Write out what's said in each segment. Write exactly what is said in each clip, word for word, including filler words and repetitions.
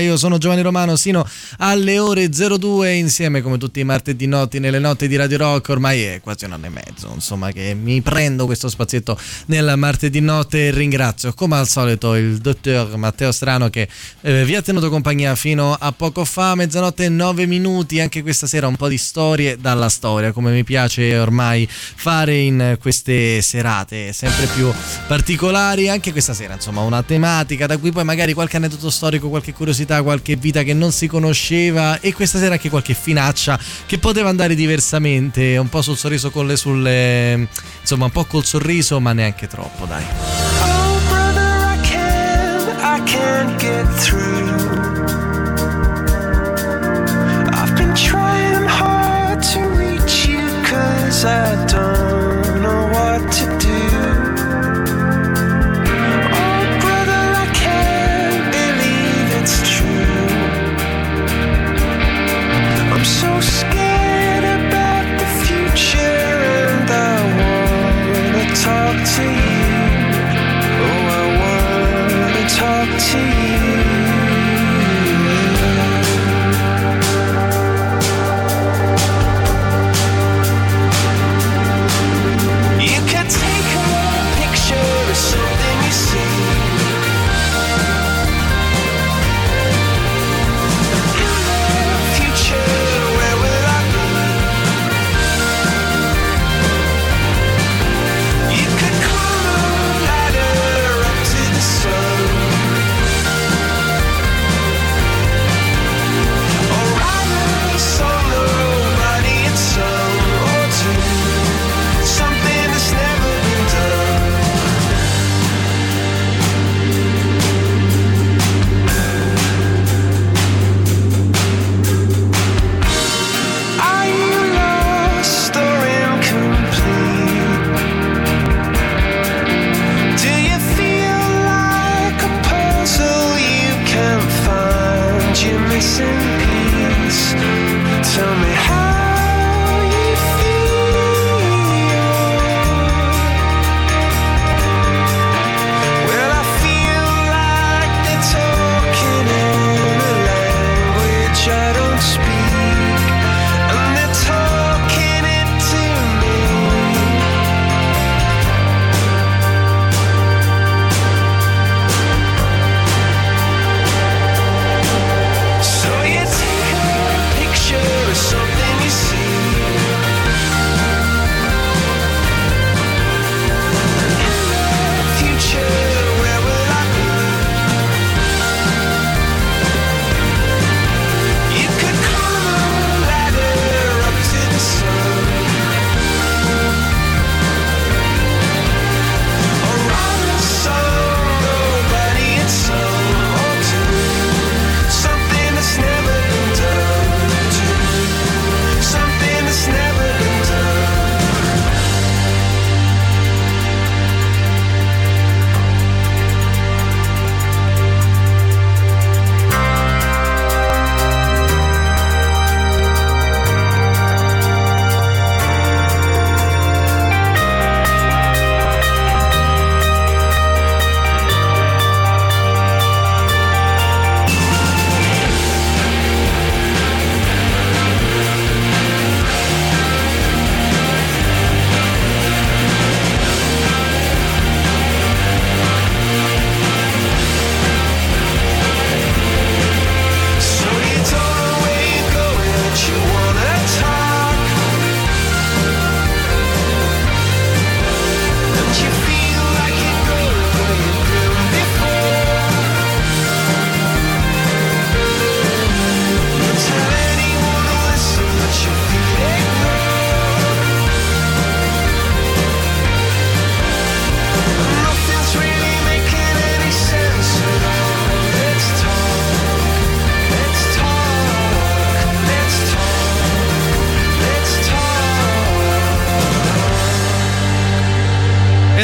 Io sono Giovanni Romano, sino alle ore zero due, insieme come tutti i martedì notti nelle notti di Radio Rock. Ormai è quasi un anno e mezzo, insomma, che mi prendo questo spazietto nel martedì notte. Ringrazio come al solito il dottor Matteo Strano che eh, vi ha tenuto compagnia fino a poco fa, mezzanotte e nove minuti. Anche questa sera un po' di storie dalla storia, come mi piace ormai fare in queste serate sempre più particolari. Anche questa sera, insomma, una tematica da cui poi magari qualche aneddoto storico, qualche curiosità, qualche vita che non si conosceva, e questa sera anche qualche finaccia che poteva andare diversamente, un po' sul sorriso con le sulle insomma un po' col sorriso, ma neanche troppo, dai. Oh brother, I can't, I can't get through. I've been trying hard to reach you 'cause I don't know what to do. So scared about the future, and I wanna talk to you. Oh, I wanna talk to you.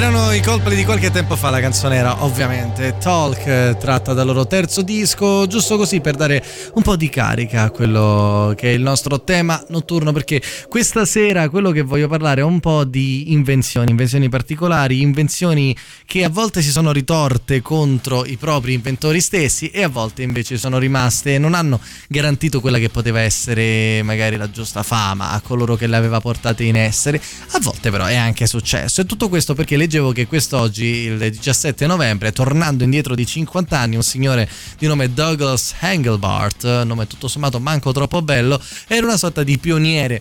Erano i Coldplay di qualche tempo fa, la canzone era ovviamente Talk, tratta dal loro terzo disco, giusto così per dare un po' di carica a quello che è il nostro tema notturno, perché questa sera quello che voglio parlare è un po' di invenzioni, invenzioni particolari, invenzioni che a volte si sono ritorte contro i propri inventori stessi e a volte invece sono rimaste e non hanno garantito quella che poteva essere magari la giusta fama a coloro che le aveva portate in essere. A volte però è anche successo, e tutto questo perché leggevo che quest'oggi, il diciassette novembre, tornando indietro di cinquanta anni, un signore di nome Douglas Engelbart, nome tutto sommato manco troppo bello, era una sorta di pioniere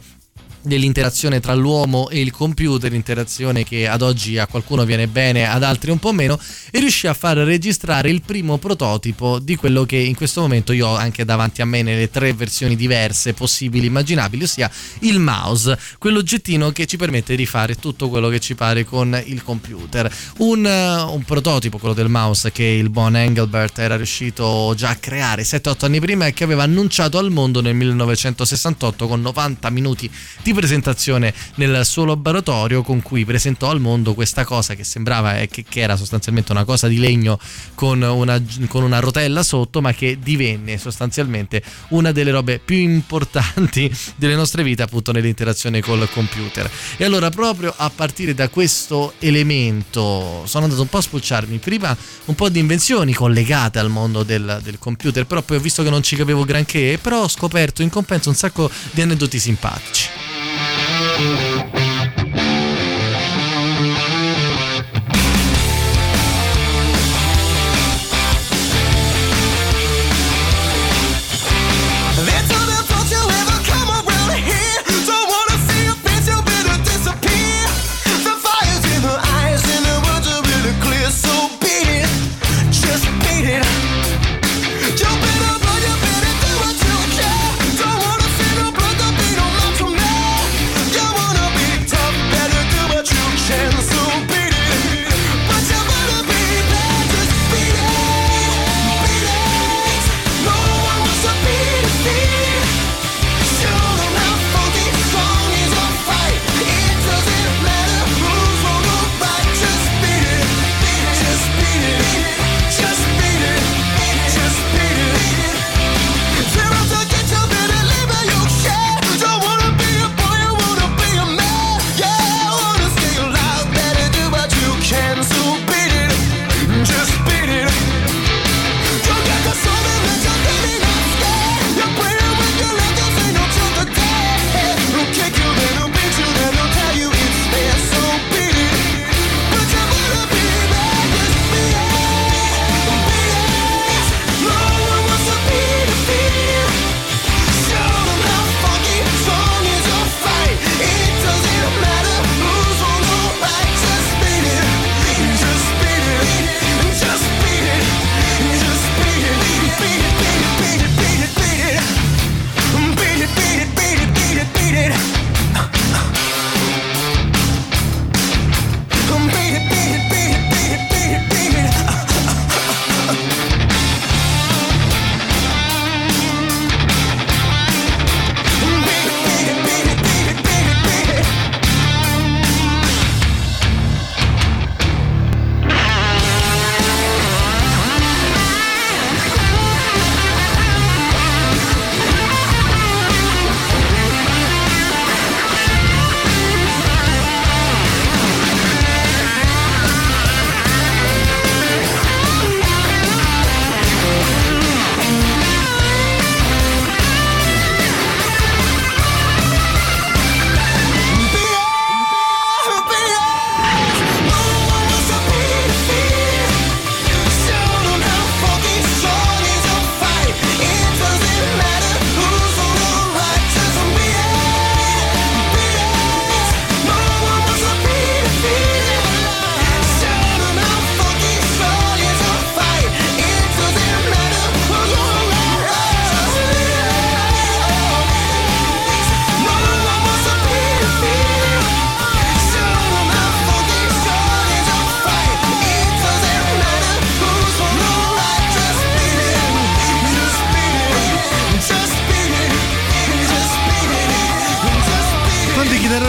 dell'interazione tra l'uomo e il computer, interazione che ad oggi a qualcuno viene bene, ad altri un po' meno, e riuscì a far registrare il primo prototipo di quello che in questo momento io ho anche davanti a me nelle tre versioni diverse possibili immaginabili, ossia il mouse, quell'oggettino che ci permette di fare tutto quello che ci pare con il computer. Un, un prototipo, quello del mouse, che il buon Engelbart era riuscito già a creare sette otto anni prima e che aveva annunciato al mondo nel millenovecentosessantotto con novanta minuti di presentazione nel suo laboratorio, con cui presentò al mondo questa cosa che sembrava eh, che, che era sostanzialmente una cosa di legno con una, con una rotella sotto, ma che divenne sostanzialmente una delle robe più importanti delle nostre vite, appunto nell'interazione col computer. E allora proprio a partire da questo elemento sono andato un po' a spulciarmi prima un po' di invenzioni collegate al mondo del, del computer, però poi ho visto che non ci capivo granché, però ho scoperto in compenso un sacco di aneddoti simpatici. Thank you. Wanna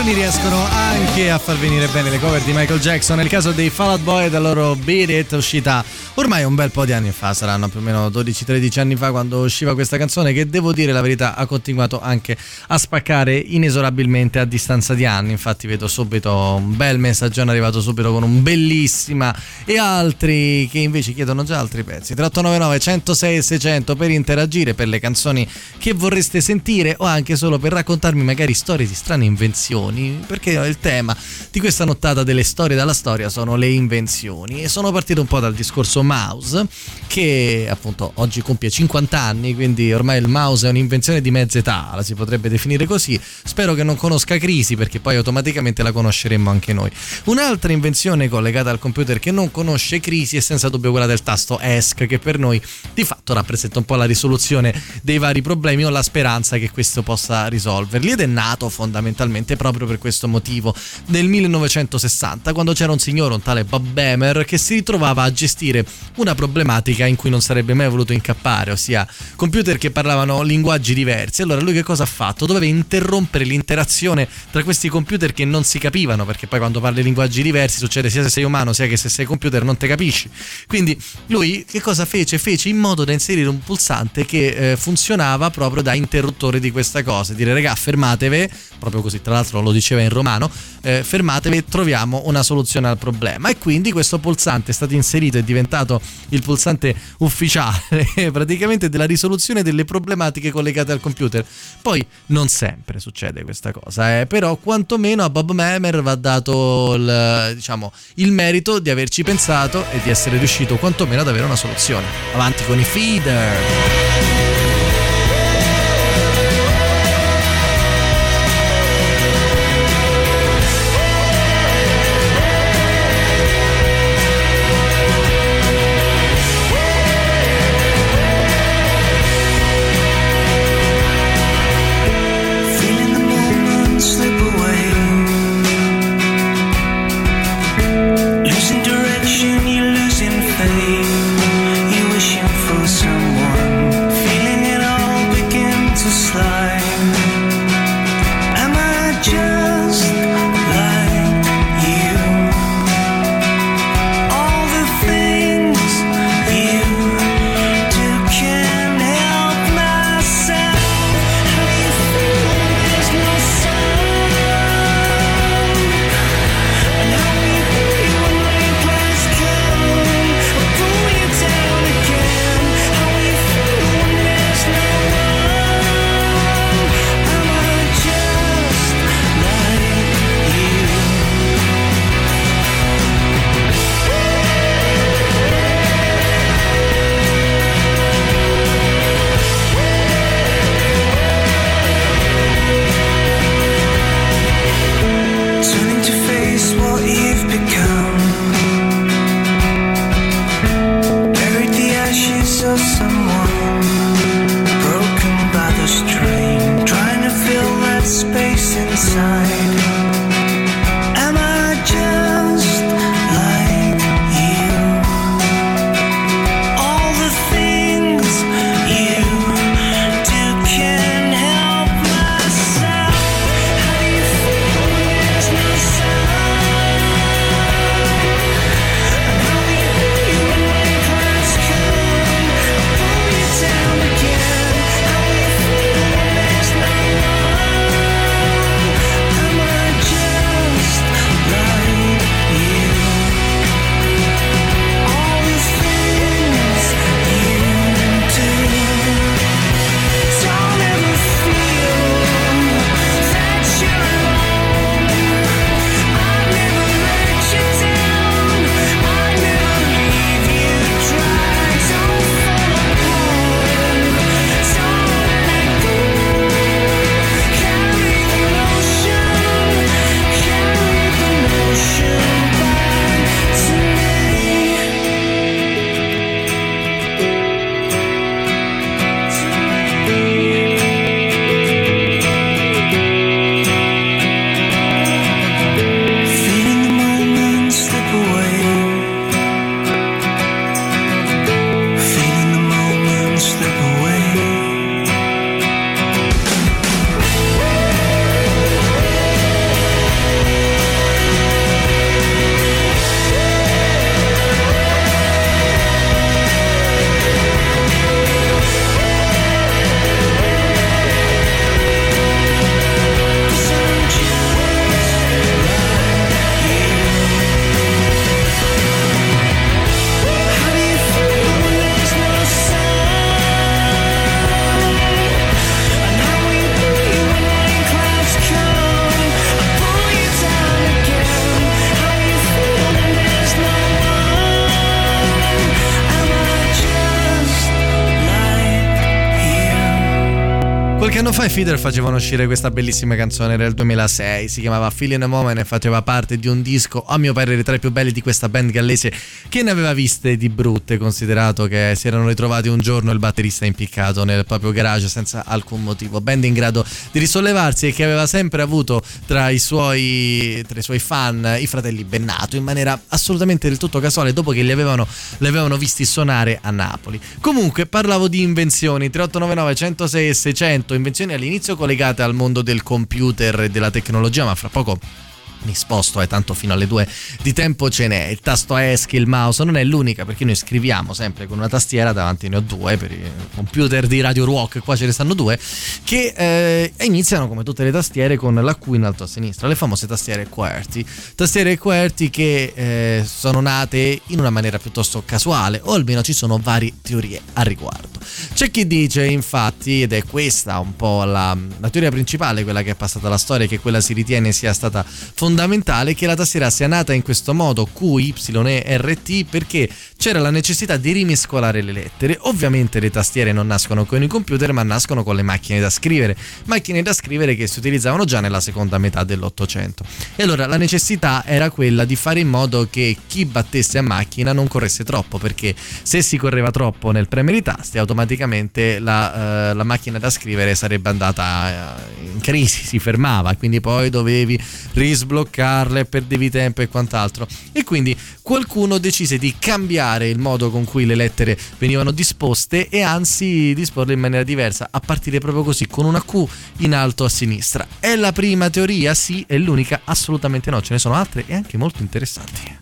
canzoni riescono anche a far venire bene le cover di Michael Jackson. Nel caso dei Fall Out Boy, da loro Beat It, uscita ormai un bel po' di anni fa, saranno più o meno dodici tredici anni fa quando usciva questa canzone, che devo dire la verità ha continuato anche a spaccare inesorabilmente a distanza di anni. Infatti vedo subito un bel messaggione arrivato subito con un bellissima e altri che invece chiedono già altri pezzi. Tre otto nove nove centosei seicento per interagire, per le canzoni che vorreste sentire o anche solo per raccontarmi magari storie di strane invenzioni, perché il tema di questa nottata delle storie dalla storia sono le invenzioni, e sono partito un po' dal discorso mouse, che appunto oggi compie cinquanta anni, quindi ormai il mouse è un'invenzione di mezza età, la si potrebbe definire così. Spero che non conosca crisi, perché poi automaticamente la conosceremmo anche noi. Un'altra invenzione collegata al computer che non conosce crisi è senza dubbio quella del tasto ESC, che per noi di fatto rappresenta un po' la risoluzione dei vari problemi o la speranza che questo possa risolverli, ed è nato fondamentalmente proprio per questo motivo nel millenovecentosessanta, quando c'era un signore, un tale Bob Bemer, che si ritrovava a gestire una problematica in cui non sarebbe mai voluto incappare, ossia computer che parlavano linguaggi diversi. Allora lui che cosa ha fatto? Doveva interrompere l'interazione tra questi computer che non si capivano, perché poi quando parli linguaggi diversi succede sia se sei umano sia che se sei computer non te capisci. Quindi lui che cosa fece? Fece in modo da inserire un pulsante che eh, funzionava proprio da interruttore di questa cosa, dire regà fermatevi, proprio così, tra l'altro lo diceva in romano, eh, fermatevi e troviamo una soluzione al problema. E quindi questo pulsante è stato inserito, è diventato il pulsante ufficiale praticamente della risoluzione delle problematiche collegate al computer. Poi non sempre succede questa cosa, eh, però quantomeno a Bob Bemer va dato il, diciamo, il merito di averci pensato e di essere riuscito quantomeno ad avere una soluzione. Avanti con i Feeder. I'm Qualche anno fa i Feeder facevano uscire questa bellissima canzone del duemilasei, si chiamava Feel in a Moment e faceva parte di un disco a mio parere tra i più belli di questa band gallese che ne aveva viste di brutte, considerato che si erano ritrovati un giorno il batterista impiccato nel proprio garage senza alcun motivo. Band in grado di risollevarsi e che aveva sempre avuto tra i suoi, tra i suoi fan i fratelli Bennato, in maniera assolutamente del tutto casuale dopo che li avevano, li avevano visti suonare a Napoli. Comunque parlavo di invenzioni, trentotto novantanove centosei e seicento, invenzioni all'inizio collegate al mondo del computer e della tecnologia, ma fra poco mi sposto, e eh, tanto fino alle due di tempo ce n'è. Il tasto ESC, il mouse, non è l'unica, perché noi scriviamo sempre con una tastiera, davanti ne ho due per i computer di Radio Rock, qua ce ne stanno due che eh, iniziano come tutte le tastiere con la Q in alto a sinistra, le famose tastiere QWERTY, tastiere QWERTY che eh, sono nate in una maniera piuttosto casuale, o almeno ci sono varie teorie a riguardo. C'è chi dice infatti, ed è questa un po' la, la teoria principale, quella che è passata alla storia, che quella si ritiene sia stata fondamentale, fondamentale, che la tastiera sia nata in questo modo, Q Y E R T, perché c'era la necessità di rimescolare le lettere. Ovviamente le tastiere non nascono con i computer, ma nascono con le macchine da scrivere, macchine da scrivere che si utilizzavano già nella seconda metà dell'Ottocento. E allora la necessità era quella di fare in modo che chi battesse a macchina non corresse troppo, perché se si correva troppo nel premere i tasti, automaticamente la, eh, la macchina da scrivere sarebbe andata eh, in crisi, si fermava, quindi poi dovevi risbloccare, perdevi tempo e quant'altro. E quindi qualcuno decise di cambiare il modo con cui le lettere venivano disposte, e anzi disporle in maniera diversa, a partire proprio così, con una Q in alto a sinistra. È la prima teoria? Sì. È l'unica? Assolutamente no, ce ne sono altre e anche molto interessanti.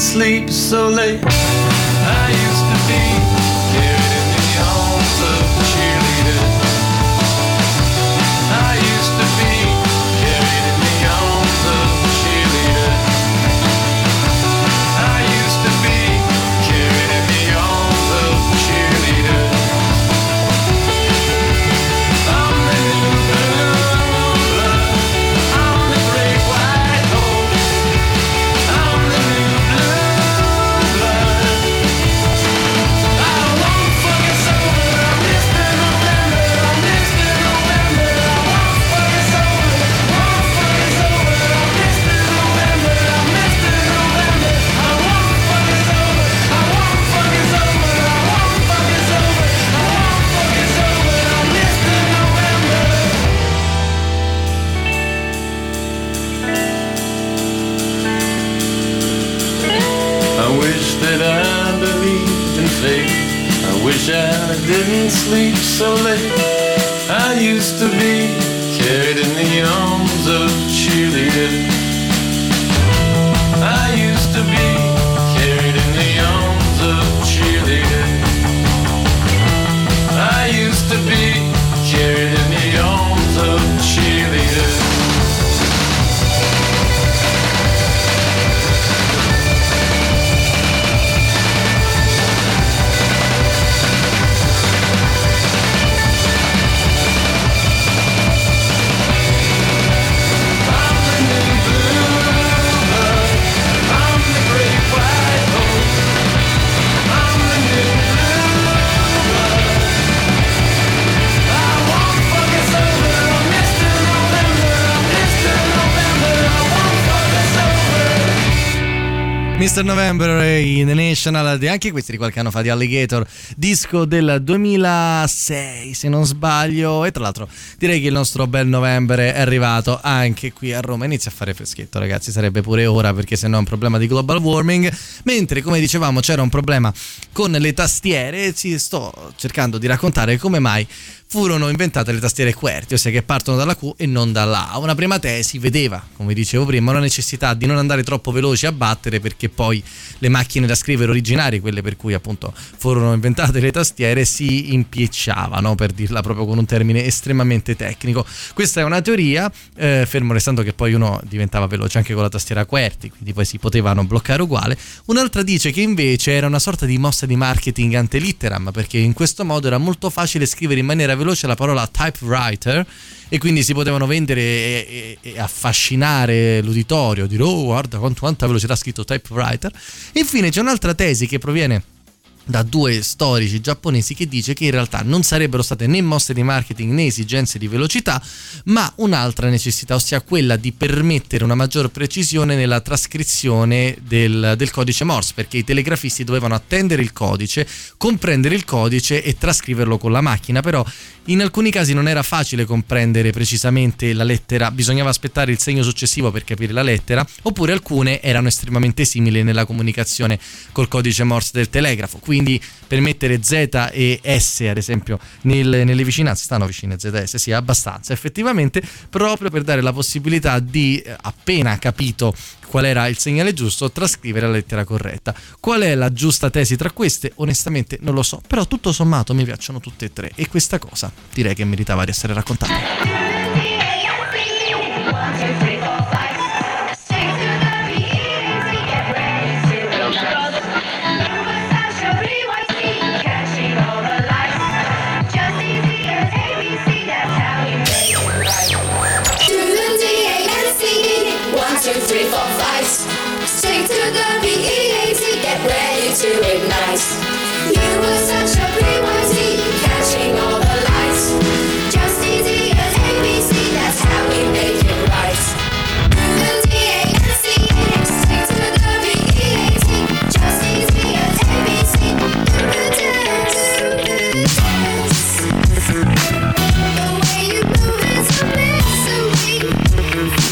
Sleep so late. I used to be carried in the arms of cheerleaders. to be carried in the arms of cheerleaders. mister November in The National, anche questi di qualche anno fa, di Alligator, disco del duemilasei se non sbaglio, e tra l'altro direi che il nostro bel November è arrivato anche qui a Roma. Inizia a fare freschetto, ragazzi, sarebbe pure ora, perché sennò è un problema di global warming, mentre come dicevamo c'era un problema con le tastiere. Ci sto cercando di raccontare come mai furono inventate le tastiere QWERTY, ossia che partono dalla Q e non dalla A. Una prima tesi vedeva, come dicevo prima, la necessità di non andare troppo veloci a battere, perché poi le macchine da scrivere originarie, quelle per cui appunto furono inventate le tastiere, si impiecciavano, per dirla proprio con un termine estremamente tecnico. Questa è una teoria, eh, fermo restando che poi uno diventava veloce anche con la tastiera QWERTY, quindi poi si potevano bloccare uguale. Un'altra dice che invece era una sorta di mossa di marketing ante litteram, perché in questo modo era molto facile scrivere in maniera veloce la parola typewriter, e quindi si potevano vendere e, e, e affascinare l'uditorio, dire oh guarda quanto, quanta velocità ha scritto typewriter. E infine c'è un'altra tesi che proviene da due storici giapponesi, che dice che in realtà non sarebbero state né mosse di marketing né esigenze di velocità, ma un'altra necessità, ossia quella di permettere una maggior precisione nella trascrizione del, del codice Morse, perché i telegrafisti dovevano attendere il codice, comprendere il codice e trascriverlo con la macchina. Però in alcuni casi non era facile comprendere precisamente la lettera, bisognava aspettare il segno successivo per capire la lettera, oppure alcune erano estremamente simili nella comunicazione col codice Morse del telegrafo. Quindi per mettere Z e S, ad esempio, nel, nelle vicinanze, stanno vicine Z e S, sì, abbastanza effettivamente, proprio per dare la possibilità di, appena capito qual era il segnale giusto, trascrivere la lettera corretta. Qual è la giusta tesi tra queste? Onestamente non lo so, però tutto sommato mi piacciono tutte e tre, e questa cosa direi che meritava di essere raccontata. To ignite. You were such a pre-Y Z, catching all the lights. Just easy as A B C, that's how we make it right. Through the D A N C, stick to the B E A T. Just easy as A B C, do the dance, dance. The way you move is a mystery. Do the dance.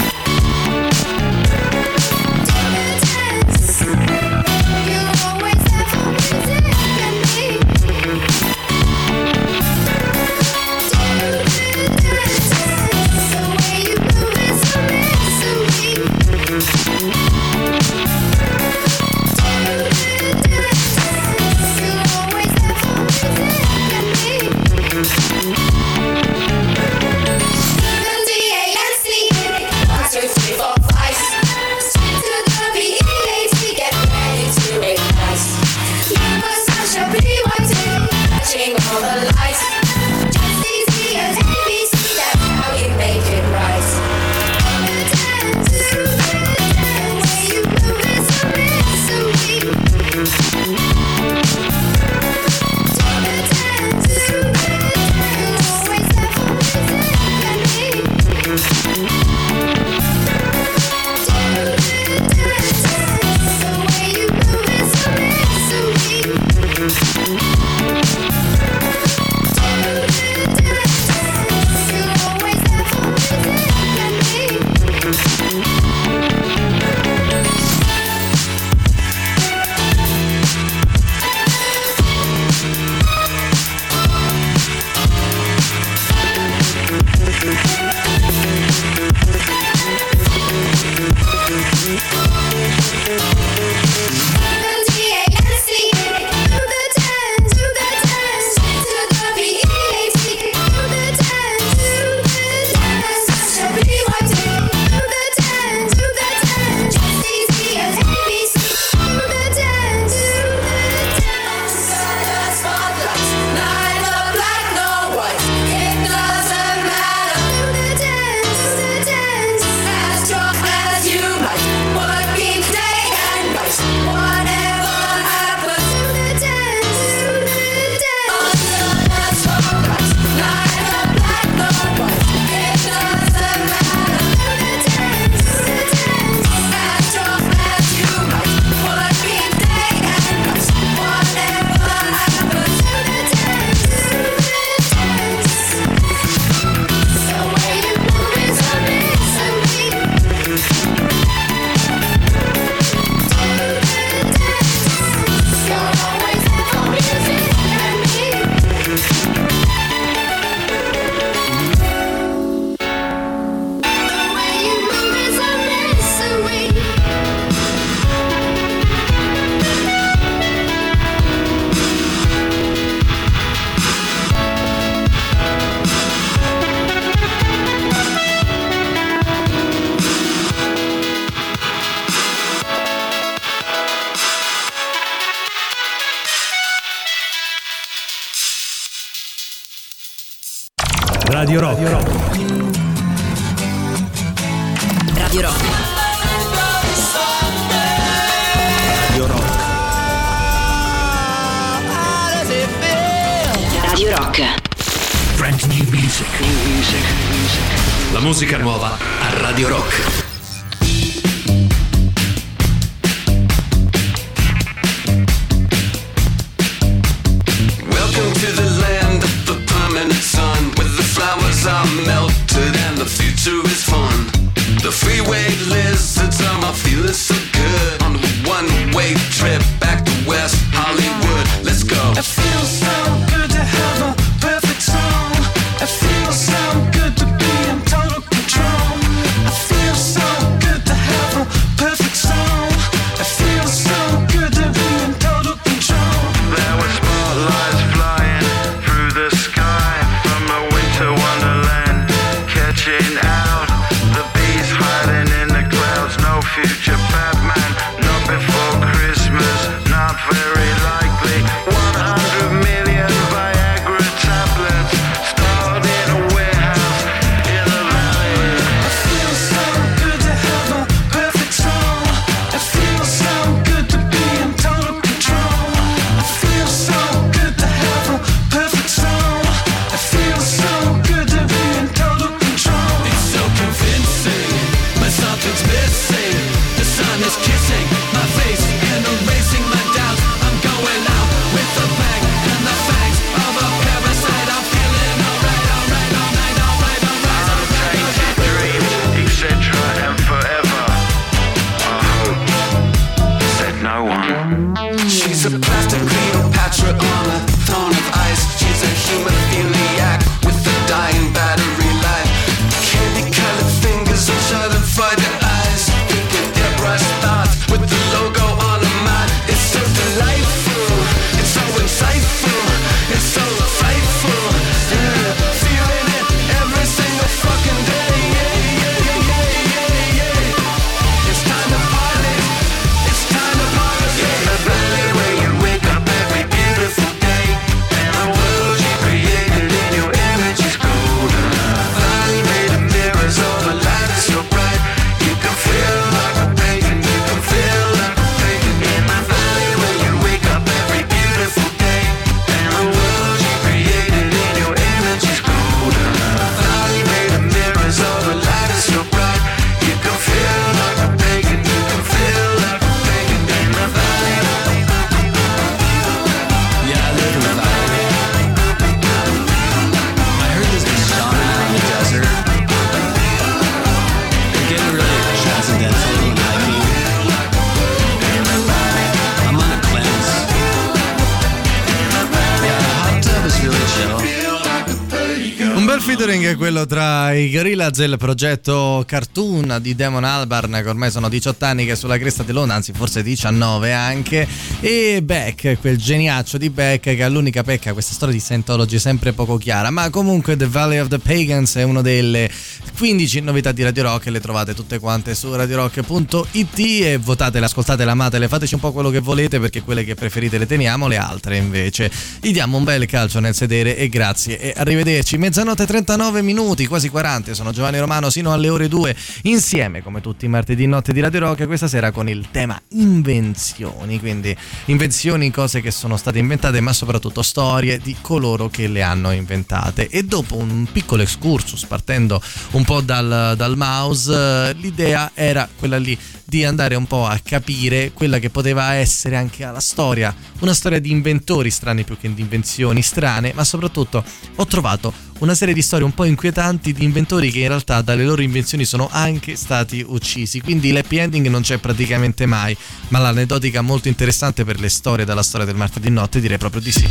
Don't Radio Rock. Radio Rock. Radio Rock. Radio Rock. Radio Rock. Brand new music. New music. La musica nuova a Radio Rock. Quello tra i Gorillaz e il progetto Cartoon di Damon Albarn, che ormai sono diciotto anni che è sulla cresta dell'onda, anzi forse diciannove anche, e Beck, quel geniaccio di Beck che ha l'unica pecca, questa storia di Scientology sempre poco chiara, ma comunque The Valley of the Pagans è una delle quindici novità di Radio Rock e le trovate tutte quante su radio rock punto it e votatele, ascoltatele, amatele, fateci un po' quello che volete, perché quelle che preferite le teniamo, le altre invece gli diamo un bel calcio nel sedere e grazie e arrivederci. Mezzanotte trentanove minuti, quasi quaranta, sono Giovanni Romano sino alle ore due, insieme come tutti i martedì notte di Radio Rock, questa sera con il tema invenzioni, quindi invenzioni, cose che sono state inventate ma soprattutto storie di coloro che le hanno inventate. E dopo un piccolo excursus partendo un po' dal, dal mouse, l'idea era quella lì di andare un po' a capire quella che poteva essere anche la storia, una storia di inventori strani più che di invenzioni strane, ma soprattutto ho trovato una serie di storie un po' inquietanti di inventori che in realtà dalle loro invenzioni sono anche stati uccisi, quindi l'happy ending non c'è praticamente mai, ma l'aneddotica molto interessante per le storie dalla storia del martedì notte, direi proprio di sì.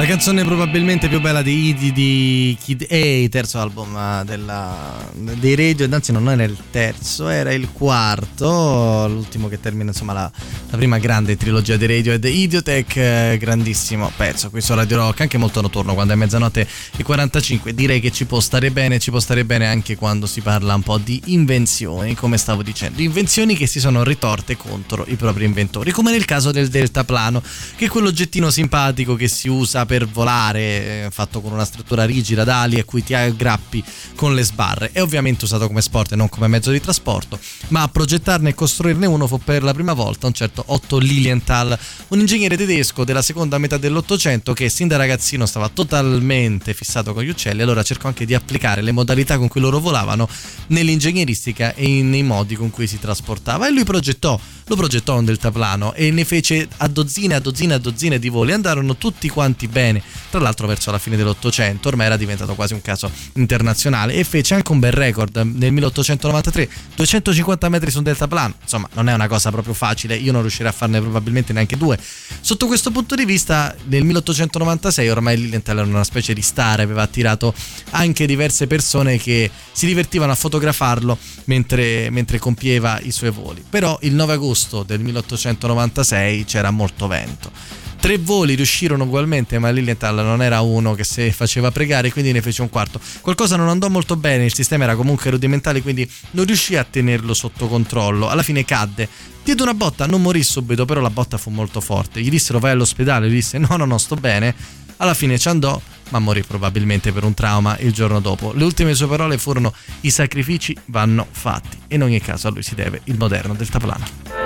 La canzone probabilmente più bella di, di, di Kid A, il terzo album della, dei Radiohead, anzi non era il terzo, era il quarto, l'ultimo che termina insomma la, la prima grande trilogia dei Radiohead. Idiotech, grandissimo pezzo qui su Radio Rock, anche molto notturno quando è mezzanotte e quarantacinque, direi che ci può stare bene, ci può stare bene anche quando si parla un po' di invenzioni, come stavo dicendo, invenzioni che si sono ritorte contro i propri inventori, come nel caso del deltaplano, che è quell'oggettino simpatico che si usa per volare, eh, fatto con una struttura rigida d'ali a cui ti aggrappi con le sbarre. È ovviamente usato come sport e non come mezzo di trasporto, ma a progettarne e costruirne uno fu per la prima volta un certo Otto Lilienthal, un ingegnere tedesco della seconda metà dell'Ottocento che sin da ragazzino stava totalmente fissato con gli uccelli, allora cercò anche di applicare le modalità con cui loro volavano nell'ingegneristica e nei modi con cui si trasportava, e lui progettò, lo progettò un deltaplano e ne fece a dozzine, a dozzine, a dozzine di voli, andarono tutti quanti bene. Tra l'altro verso la fine dell'Ottocento ormai era diventato quasi un caso internazionale e fece anche un bel record nel milleottocentonovantatré, duecentocinquanta metri su un deltaplano, insomma non è una cosa proprio facile, io non riuscirei a farne probabilmente neanche due. Sotto questo punto di vista nel milleottocentonovantasei ormai Lilienthal era una specie di star, aveva attirato anche diverse persone che si divertivano a fotografarlo mentre, mentre compieva i suoi voli, però il nove agosto del milleottocentonovantasei c'era molto vento. Tre voli riuscirono ugualmente, ma Lilienthal non era uno che si faceva pregare, quindi ne fece un quarto. Qualcosa non andò molto bene, il sistema era comunque rudimentale, quindi non riuscì a tenerlo sotto controllo. Alla fine cadde, diede una botta, non morì subito, però la botta fu molto forte. Gli dissero vai all'ospedale, lui disse no, no, no, sto bene. Alla fine ci andò, ma morì probabilmente per un trauma il giorno dopo. Le ultime sue parole furono i sacrifici vanno fatti, e in ogni caso a lui si deve il moderno deltaplano.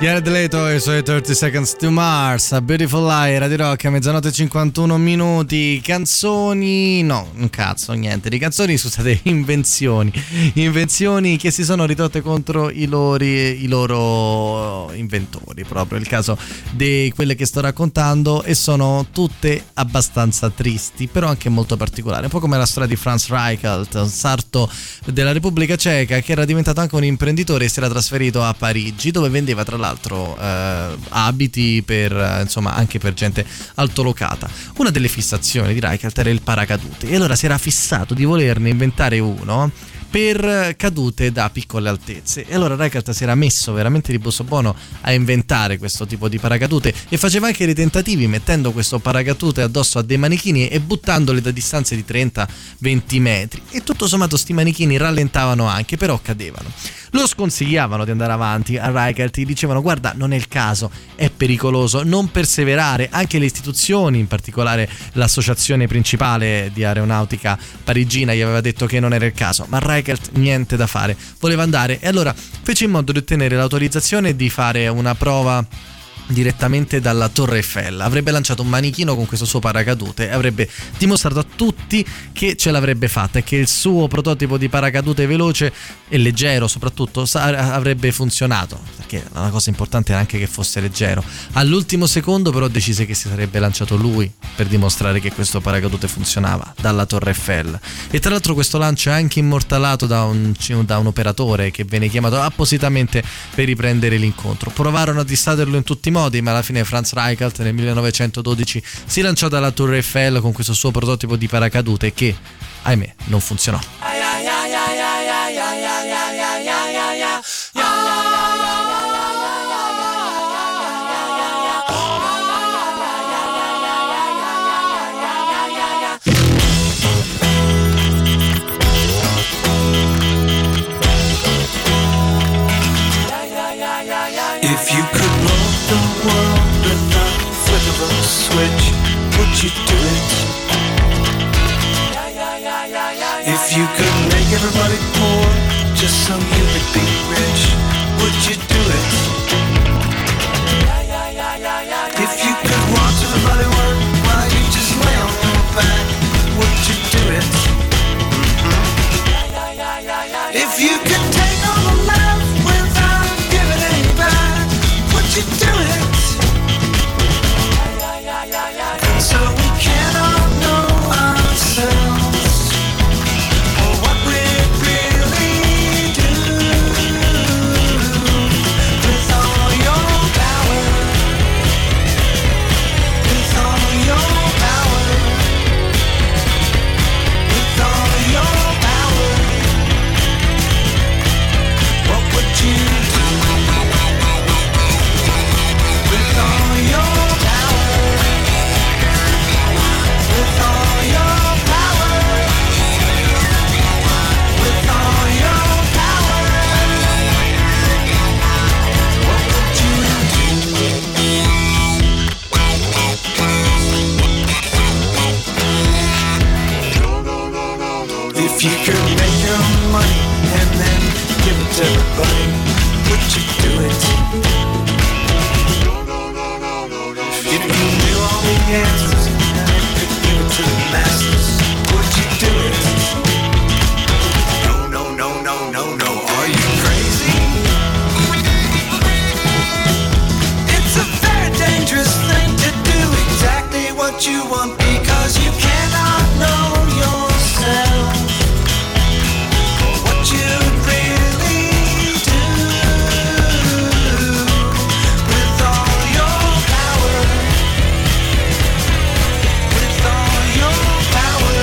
Jared Leto e i suoi thirty seconds to Mars, A Beautiful Lie, Radio Rock, a mezzanotte e cinquantuno minuti. Canzoni, no, un cazzo, niente di canzoni, scusate, invenzioni invenzioni che si sono ridotte contro i loro, i loro inventori, proprio il caso di quelle che sto raccontando, e sono tutte abbastanza tristi, però anche molto particolari, un po' come la storia di Franz Reichelt, un sarto della Repubblica Ceca che era diventato anche un imprenditore e si era trasferito a Parigi, dove vendeva tra l'altro eh, abiti per, insomma, anche per gente altolocata. Una delle fissazioni di Reichelt era il paracadute, e allora si era fissato di volerne inventare uno per cadute da piccole altezze, e allora Reichelt si era messo veramente di busso buono a inventare questo tipo di paracadute, e faceva anche dei tentativi mettendo questo paracadute addosso a dei manichini e buttandoli da distanze di trenta venti metri, e tutto sommato sti manichini rallentavano anche, però cadevano. Lo sconsigliavano di andare avanti a Reichelt, gli dicevano: guarda, non è il caso, è pericoloso, non perseverare. Anche le istituzioni, in particolare l'associazione principale di aeronautica parigina, gli aveva detto che non era il caso, ma Reichelt niente da fare, voleva andare, e allora fece in modo di ottenere l'autorizzazione di fare una prova direttamente dalla Torre Eiffel. Avrebbe lanciato un manichino con questo suo paracadute e avrebbe dimostrato a tutti che ce l'avrebbe fatta e che il suo prototipo di paracadute veloce e leggero soprattutto avrebbe funzionato, perché la cosa importante era anche che fosse leggero. All'ultimo secondo però decise che si sarebbe lanciato lui per dimostrare che questo paracadute funzionava dalla Torre Eiffel, e tra l'altro questo lancio è anche immortalato da un, da un operatore che venne chiamato appositamente per riprendere l'incontro. Provarono a distrarlo in tutti i modi, ma alla fine Franz Reichelt nel millenovecentododici si lanciò dalla Torre Eiffel con questo suo prototipo di paracadute che, ahimè, non funzionò. If you could the world and not flick of a switch, would you do it? If you could make everybody poor just so you could be rich, would you do it? If you could watch everybody work while you just lay on your back, would you do it? Mm-hmm. If you could take all the life without giving it back, would you do it? If you could make your own money and then give it to everybody, would you do it? If you knew all the answers and you could give it to the masses, would you do it? No, no, no, no, no, no, are you crazy? It's a very dangerous thing to do, exactly what you want, because you cannot know yourself. Power.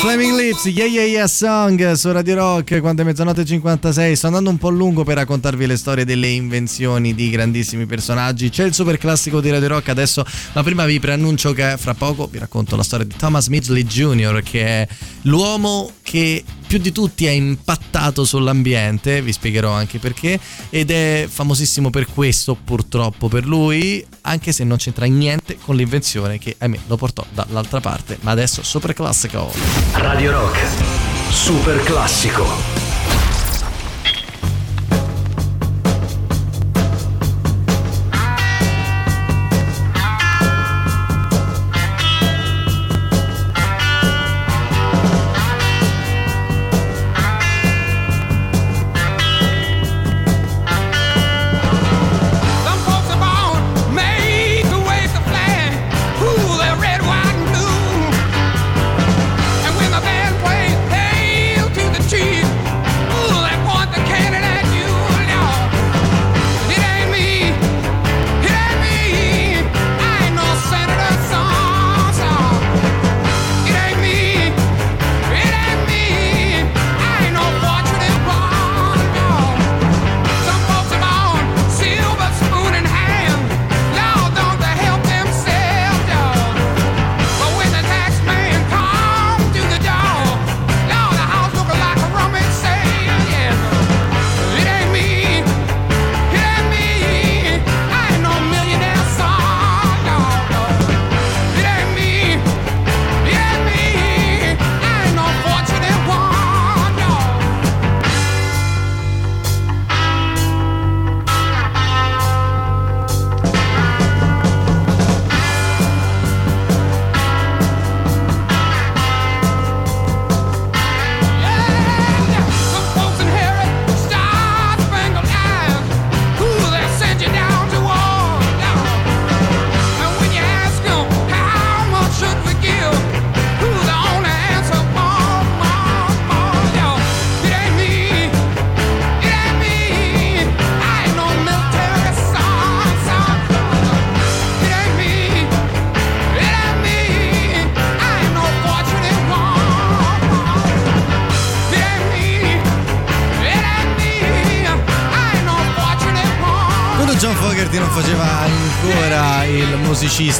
Flaming Lips, yeah yeah yeah song su Radio Rock quando è mezzanotte e cinquantasei. Sto andando un po' lungo per raccontarvi le storie delle invenzioni di grandissimi personaggi. C'è il super classico di Radio Rock adesso, ma prima vi preannuncio che fra poco vi racconto la storia di Thomas Midgley Junior, che è l'uomo che più di tutti ha impattato sull'ambiente, vi spiegherò anche perché, ed è famosissimo per questo, purtroppo per lui, anche se non c'entra niente con l'invenzione che ahimè lo portò dall'altra parte. Ma adesso super classico. Radio Rock super classico.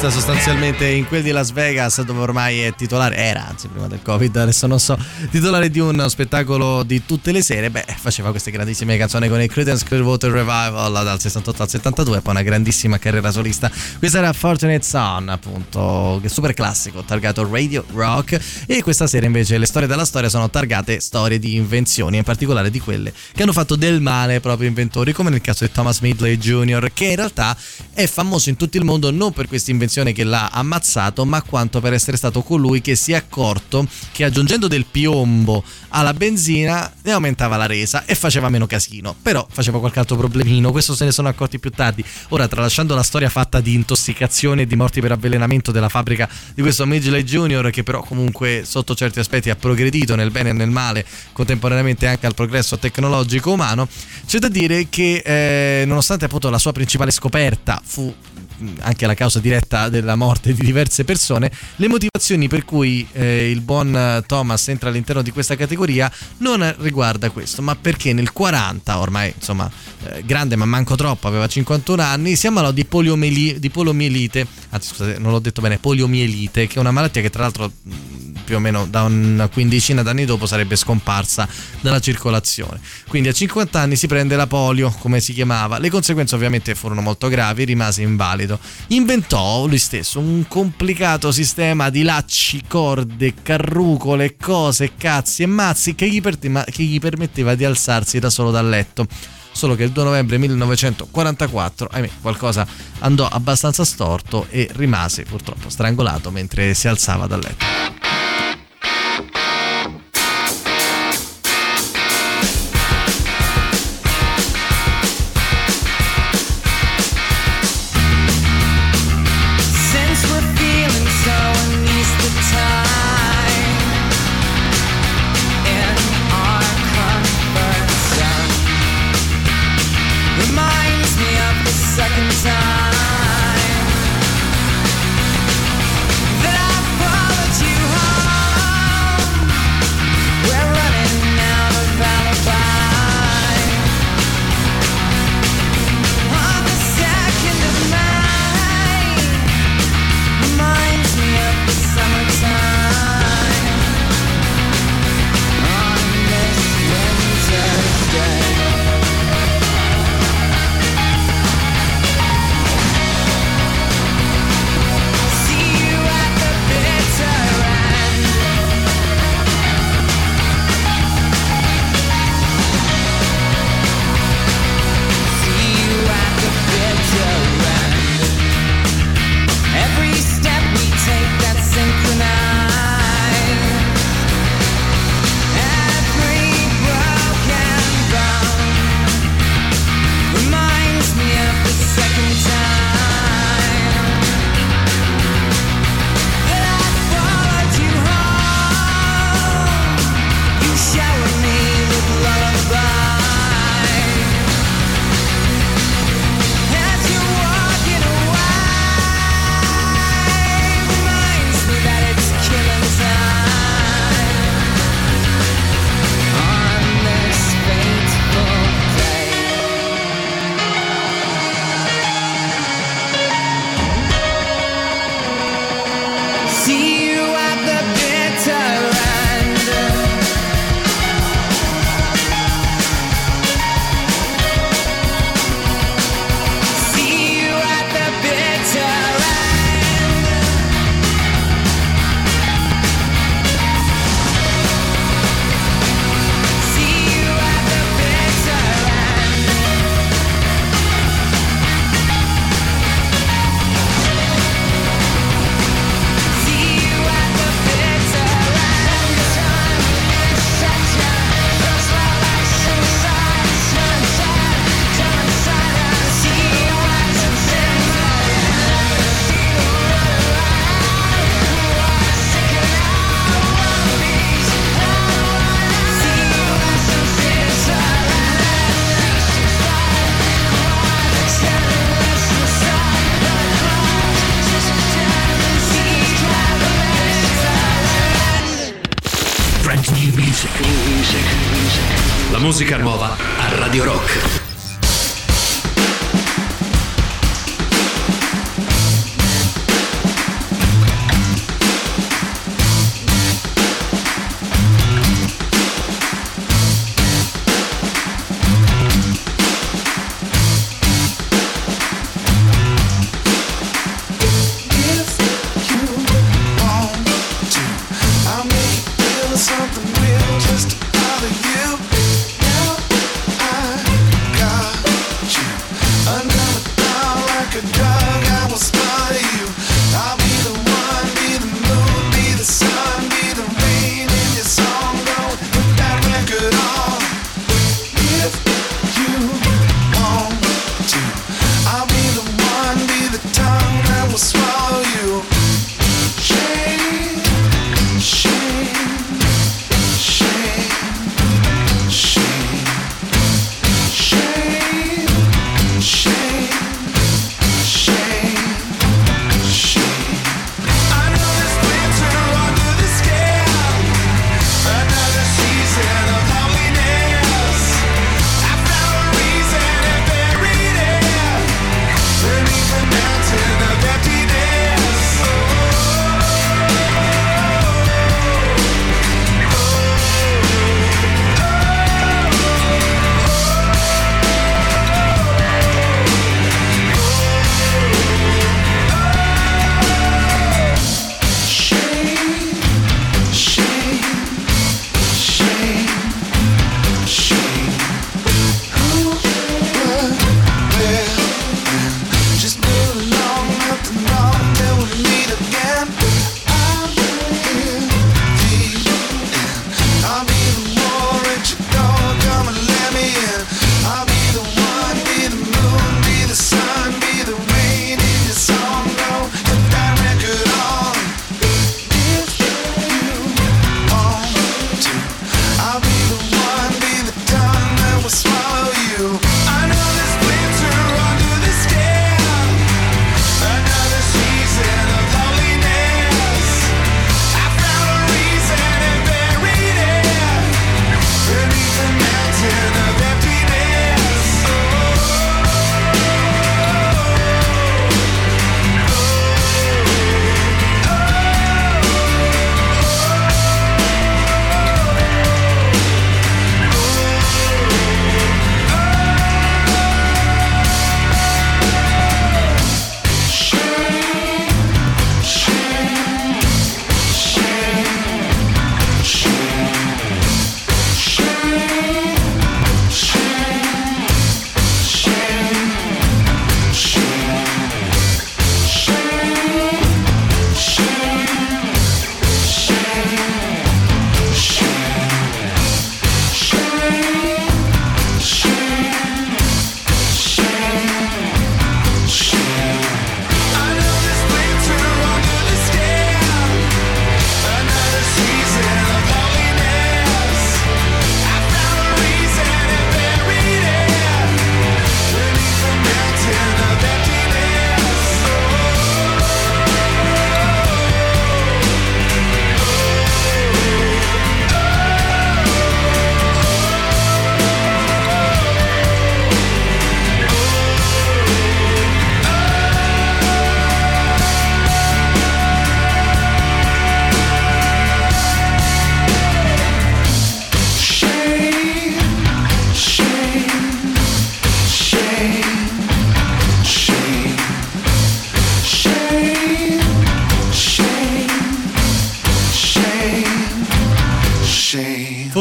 Sostanzialmente in quel di Las Vegas, dove ormai è titolare, era anzi prima del Covid, adesso non so, titolare di uno spettacolo di tutte le sere. Beh, faceva queste grandissime canzoni con il Creedence Clearwater Revival dal sessantotto al settantadue e poi una grandissima carriera solista. Questa era Fortunate Son, appunto, super classico, targato Radio Rock. E questa sera invece le storie della storia sono targate storie di invenzioni, in particolare di quelle che hanno fatto del male ai propri inventori, come nel caso di Thomas Midgley Junior, che in realtà è famoso in tutto il mondo non per questa invenzione che l'ha ammazzato, ma quanto per essere stato colui che si è accorto che aggiungendo del piombo alla benzina ne aumentava la resa e faceva meno casino. Però faceva qualche altro problemino, questo se ne sono accorti più tardi. Ora, tralasciando la storia fatta di intossicazione e di morti per avvelenamento della fabbrica di questo Midgley Junior, che però comunque sotto certi aspetti ha progredito nel bene e nel male contemporaneamente anche al progresso tecnologico umano, c'è da dire che eh, nonostante appunto la sua principale scoperta fu anche la causa diretta della morte di diverse persone, le motivazioni per cui eh, il buon Thomas entra all'interno di questa categoria non riguarda questo, ma perché nel quaranta, ormai insomma eh, grande ma manco troppo, aveva cinquantuno anni, si ammalò di, poliomieli- di poliomielite, anzi scusate, non l'ho detto bene, poliomielite, che è una malattia che tra l'altro più o meno da una quindicina d'anni dopo sarebbe scomparsa dalla circolazione. Quindi a cinquanta anni si prende la polio, come si chiamava. Le conseguenze ovviamente furono molto gravi, rimase invalido. Inventò lui stesso un complicato sistema di lacci, corde, carrucole, cose, cazzi e mazzi che gli, per- che gli permetteva di alzarsi da solo dal letto. Solo che il due novembre millenovecentoquarantaquattro, ahimè, qualcosa andò abbastanza storto e rimase purtroppo strangolato mentre si alzava dal letto. Time that I followed you home. musica nuova a Radio Rock.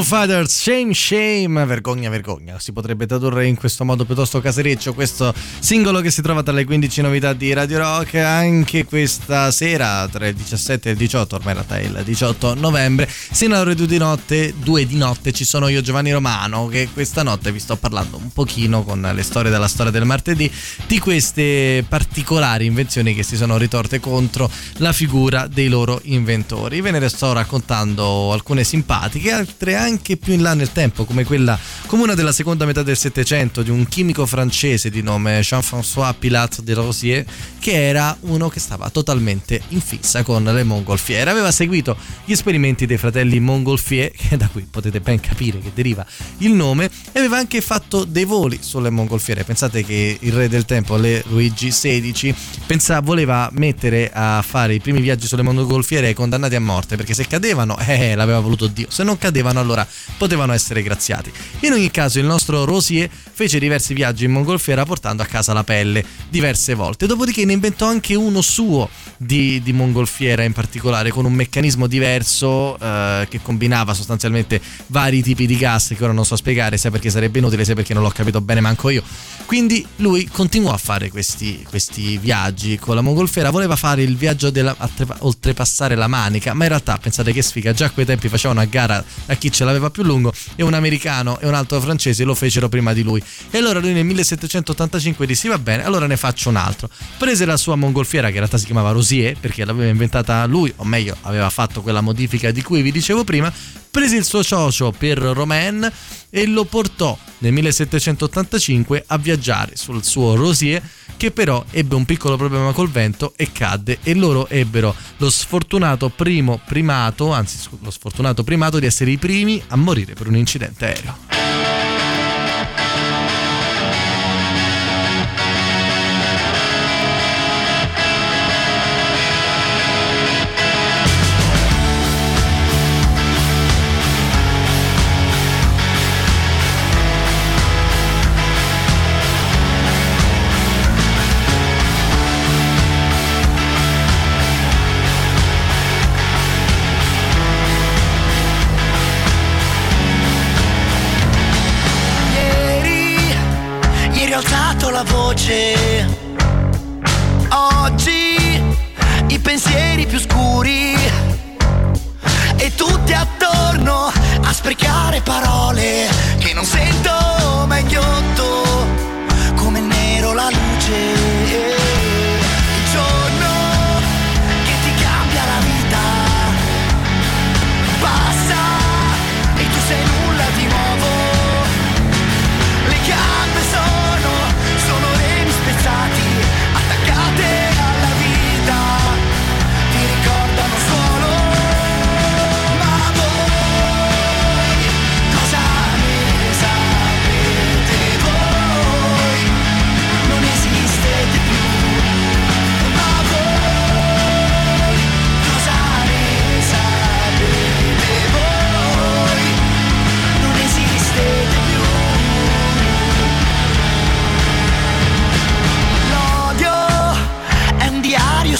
Fathers, shame, shame, vergogna, vergogna. Si potrebbe tradurre in questo modo piuttosto casereccio questo singolo che si trova tra le quindici novità di Radio Rock anche questa sera, tra il diciassette e il diciotto, ormai in realtà il diciotto novembre, sino alle ore due di notte, due di notte ci sono io, Giovanni Romano, che questa notte vi sto parlando un pochino con le storie della storia del martedì di queste particolari invenzioni che si sono ritorte contro la figura dei loro inventori. Ve ne sto raccontando alcune simpatiche, altre anche anche più in là nel tempo, come quella come una della seconda metà del Settecento di un chimico francese di nome Jean-François Pilâtre de Rozier, che era uno che stava totalmente in fissa con le Montgolfier. Aveva seguito gli esperimenti dei fratelli Montgolfier, che da cui potete ben capire che deriva il nome, e aveva anche fatto dei voli sulle Montgolfiere. Pensate che il re del tempo, le Luigi sedicesimo, pensava, voleva mettere a fare i primi viaggi sulle Montgolfiere ai condannati a morte, perché se cadevano, eh, l'aveva voluto Dio, se non cadevano allora potevano essere graziati. In ogni caso il nostro Rozier fece diversi viaggi in Montgolfiera portando a casa la pelle diverse volte, dopodiché ne inventò anche uno suo di, di Montgolfiera in particolare, con un meccanismo diverso eh, che combinava sostanzialmente vari tipi di gas che ora non so spiegare, sia perché sarebbe inutile sia perché non l'ho capito bene manco io. Quindi lui continuò a fare questi, questi viaggi con la Montgolfiera, voleva fare il viaggio della, a trepa, oltrepassare la Manica, ma in realtà pensate che sfiga, già a quei tempi facevano a gara a chi ce l'aveva più lungo, e un americano e un altro francese lo fecero prima di lui, e allora lui nel millesettecentottantacinque disse va bene, allora ne faccio un altro. Prese la sua Montgolfiera, che in realtà si chiamava Rozier perché l'aveva inventata lui, o meglio aveva fatto quella modifica di cui vi dicevo prima, prese il suo socio Pierre Romain e lo portò nel millesettecentottantacinque a viaggiare sul suo Rozier, che però ebbe un piccolo problema col vento e cadde, e loro ebbero lo sfortunato primo primato, anzi lo sfortunato primato di essere i primi a morire per un incidente aereo. La voce oggi, i pensieri più scuri e tutti attorno a sprecare parole che non sento, ma è ghiotto come nero la luce. Il giorno che ti cambia la vita passa e tu sei nulla di nuovo, le gambe sono attaccate alla vita, ti ricordano solo, ma voi cosa ne sapete voi? Non esistete più, ma voi cosa ne sapete voi? Non esistete più.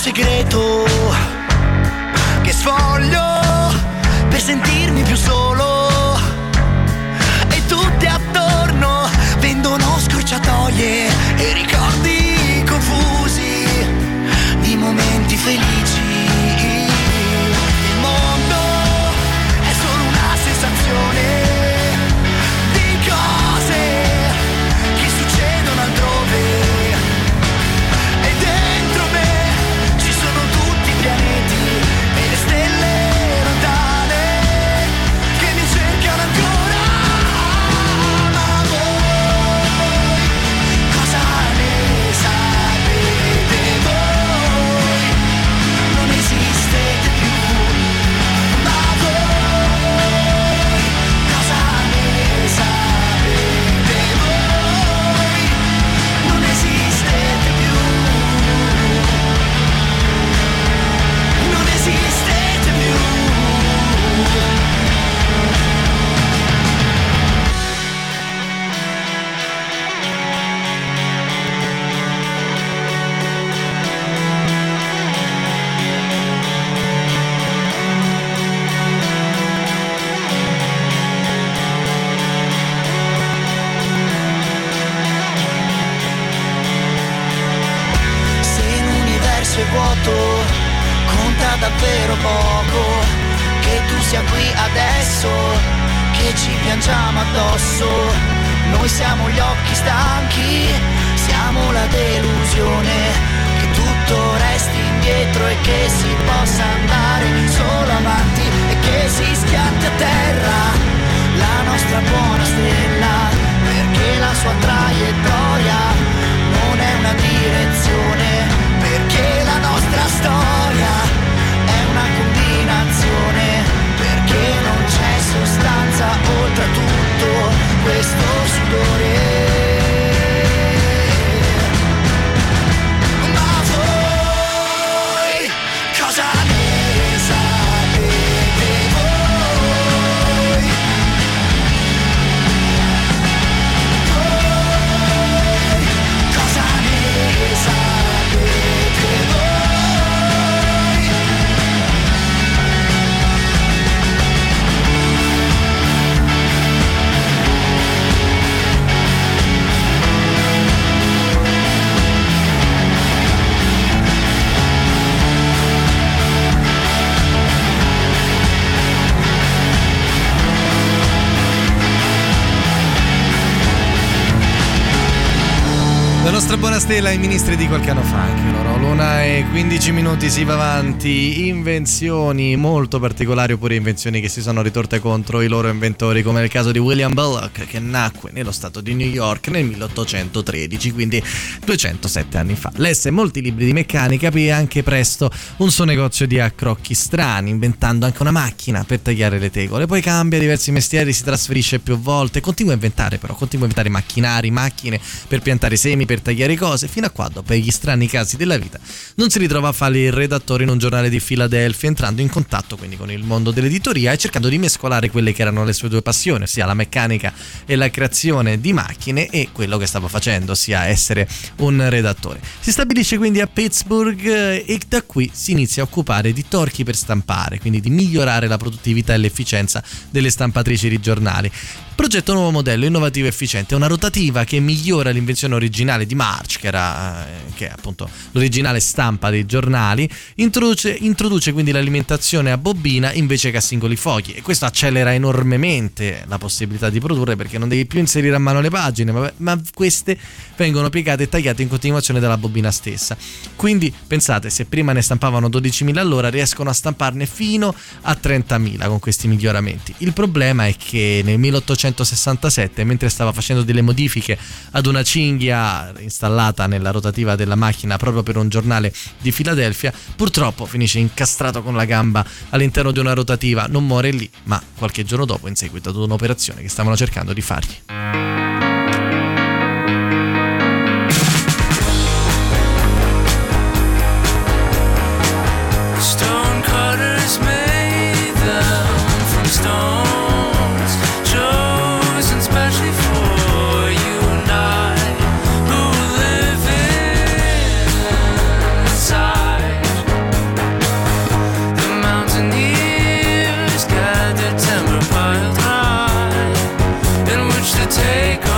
Segreto che sfoglio per sentirmi più solo, e tutti attorno vendono scorciatoie e ricordi confusi di momenti felici. Il mondo è solo una sensazione di cose che succedono altrove. Davvero poco che tu sia qui adesso, che ci piangiamo addosso, noi siamo gli occhi stanchi, siamo la delusione che tutto resti indietro e che si possa andare solo avanti e che si schianti a terra nostra buona stella, perché la sua traiettoria non è una direzione, perché la nostra storia è una combinazione, perché non c'è sostanza oltre a tutto questo sudore. La nostra buona stella, i ministri di qualche anno fa, anche loro. L'una e quindici minuti, si va avanti. Invenzioni molto particolari, oppure invenzioni che si sono ritorte contro i loro inventori, come nel caso di William Bullock, che nacque nello stato di New York nel milleottocentotredici, quindi duecentosette anni fa. Lesse molti libri di meccanica, aprì anche presto un suo negozio di accrocchi strani, inventando anche una macchina per tagliare le tegole. Poi cambia diversi mestieri, si trasferisce più volte, continua a inventare però, continua a inventare macchinari, macchine per piantare semi, per tagliare cose, fino a quando, per gli strani casi della vita, non si ritrova a fare il redattore in un giornale di Filadelfia, entrando in contatto quindi con il mondo dell'editoria e cercando di mescolare quelle che erano le sue due passioni, ossia la meccanica e la creazione di macchine, e quello che stava facendo, ossia essere un redattore. Si stabilisce quindi a Pittsburgh e da qui si inizia a occupare di torchi per stampare, quindi di migliorare la produttività e l'efficienza delle stampatrici di giornali. Progetta un nuovo modello innovativo e efficiente, una rotativa che migliora l'invenzione originale di March, che era che è appunto l'originale stampa dei giornali. Introduce, introduce quindi l'alimentazione a bobbina invece che a singoli fogli, e questo accelera enormemente la possibilità di produrre, perché non devi più inserire a mano le pagine, ma, ma queste vengono piegate e tagliate in continuazione dalla bobbina stessa. Quindi pensate, se prima ne stampavano dodicimila all'ora, riescono a stamparne fino a trentamila con questi miglioramenti. Il problema è che nel milleottocentosessantasette, mentre stava facendo delle modifiche ad una cinghia installata nella rotativa della macchina proprio per un giornale di Filadelfia, purtroppo finisce incastrato con la gamba all'interno di una rotativa. Non muore lì, ma qualche giorno dopo, in seguito ad un'operazione che stavano cercando di fargli. Take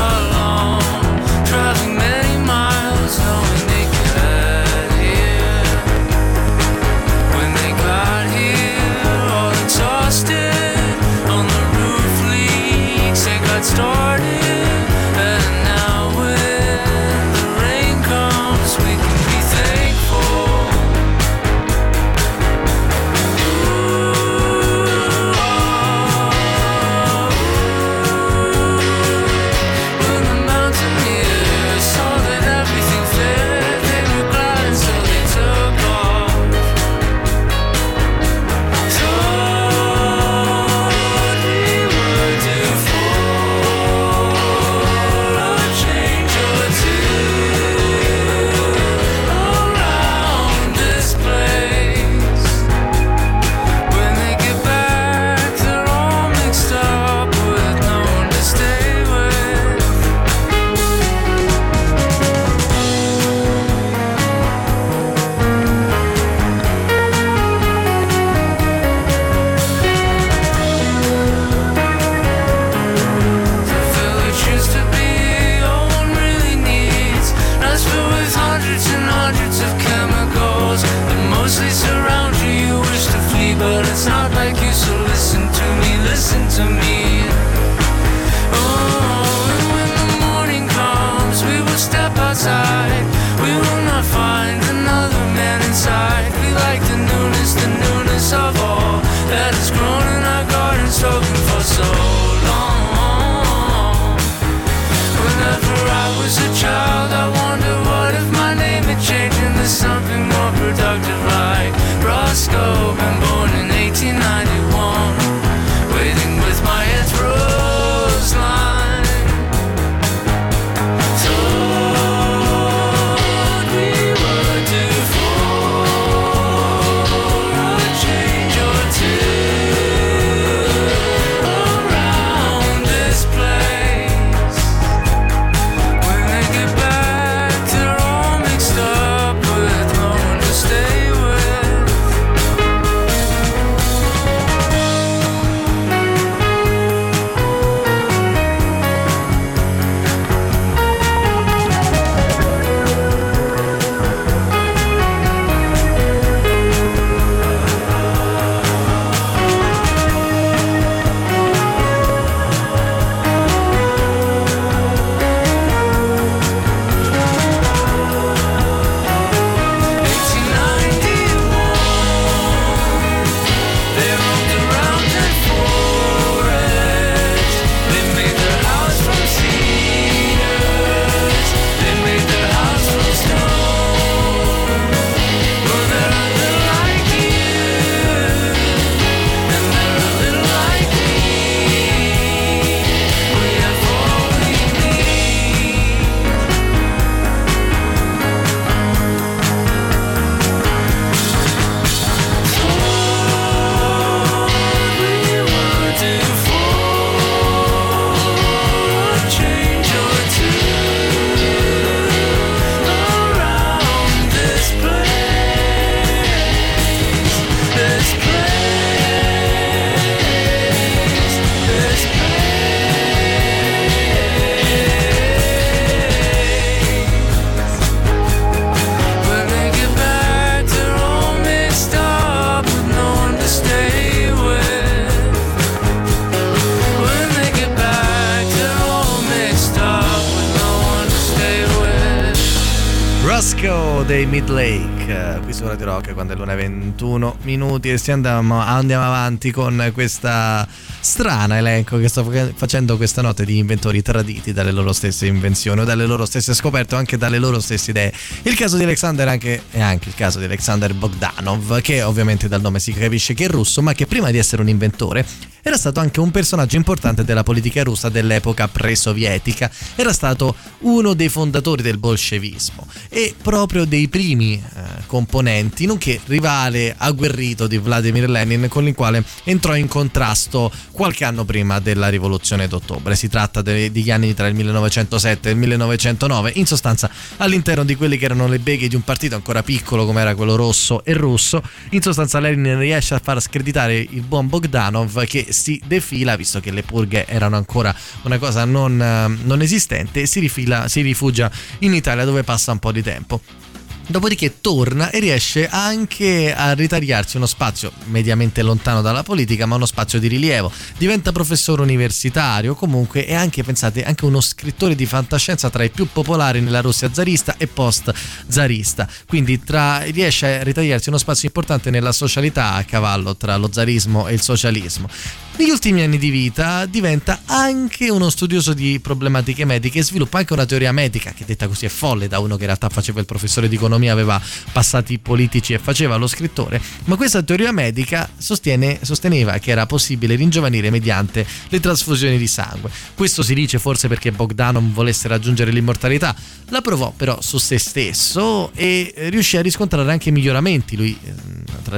was a child, I wonder what if my name had changed into something more productive like Roscoe. Been born in eighteen ninety-one, waiting with my aunt's rose line. Told we were due for a change or two around this place. When they get back, they're all mixed up with no one to stay with. eighteen ninety-one, they roamed around in forest. They made their house from cedars. They made their house from stone. Well, they're a little like you, and they're a little like me. We have all we need. Lord, we were due for a change or two around this place, this place, this place. When they get back, they're all mixed up with no one to stay with. When they get back, they're all mixed up with no one to stay with. Roscoe dei Midlake, eh, qui su Radio Rock quando è l'una e ventuno minuti, e si andiamo, andiamo avanti con questa strana elenco che sto fa- facendo questa notte di inventori traditi dalle loro stesse invenzioni o dalle loro stesse scoperte o anche dalle loro stesse idee. Il caso di Alexander anche, è anche il caso di Alexander Bogdanov, che ovviamente dal nome si capisce che è russo, ma che prima di essere un inventore era stato anche un personaggio importante della politica russa dell'epoca pre-sovietica. Era stato uno dei fondatori del bolscevismo e proprio dei primi eh, componenti, nonché rivale agguerrito di Vladimir Lenin, con il quale entrò in contrasto qualche anno prima della rivoluzione d'ottobre. Si tratta degli anni tra il millenovecentosette e il millenovecento nove, in sostanza all'interno di quelli che erano le beghe di un partito ancora piccolo come era quello rosso e russo. In sostanza Lenin riesce a far screditare il buon Bogdanov, che si defila, visto che le purghe erano ancora una cosa non, non esistente, e si, rifila, si rifugia in Italia, dove passa un po' di tempo. Dopodiché torna e riesce anche a ritagliarsi uno spazio mediamente lontano dalla politica, ma uno spazio di rilievo. Diventa professore universitario, comunque, e anche, pensate, anche uno scrittore di fantascienza tra i più popolari nella Russia zarista e post-zarista. Quindi tra, riesce a ritagliarsi uno spazio importante nella socialità, a cavallo tra lo zarismo e il socialismo. Negli ultimi anni di vita diventa anche uno studioso di problematiche mediche e sviluppa anche una teoria medica, che detta così è folle da uno che in realtà faceva il professore di economia, aveva passati politici e faceva lo scrittore, ma questa teoria medica sostiene, sosteneva che era possibile ringiovanire mediante le trasfusioni di sangue. Questo si dice forse perché Bogdanov volesse raggiungere l'immortalità, la provò però su se stesso e riuscì a riscontrare anche miglioramenti. Lui eh,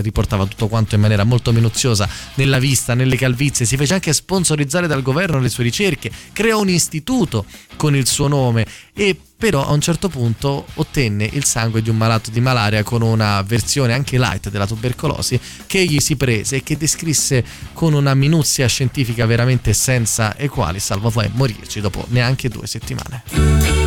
riportava tutto quanto in maniera molto minuziosa, nella vista, nelle calvizie. Si fece anche sponsorizzare dal governo le sue ricerche, creò un istituto con il suo nome, e però a un certo punto ottenne il sangue di un malato di malaria con una versione anche light della tubercolosi, che egli si prese e che descrisse con una minuzia scientifica veramente senza eguali, salvo poi morirci dopo neanche due settimane.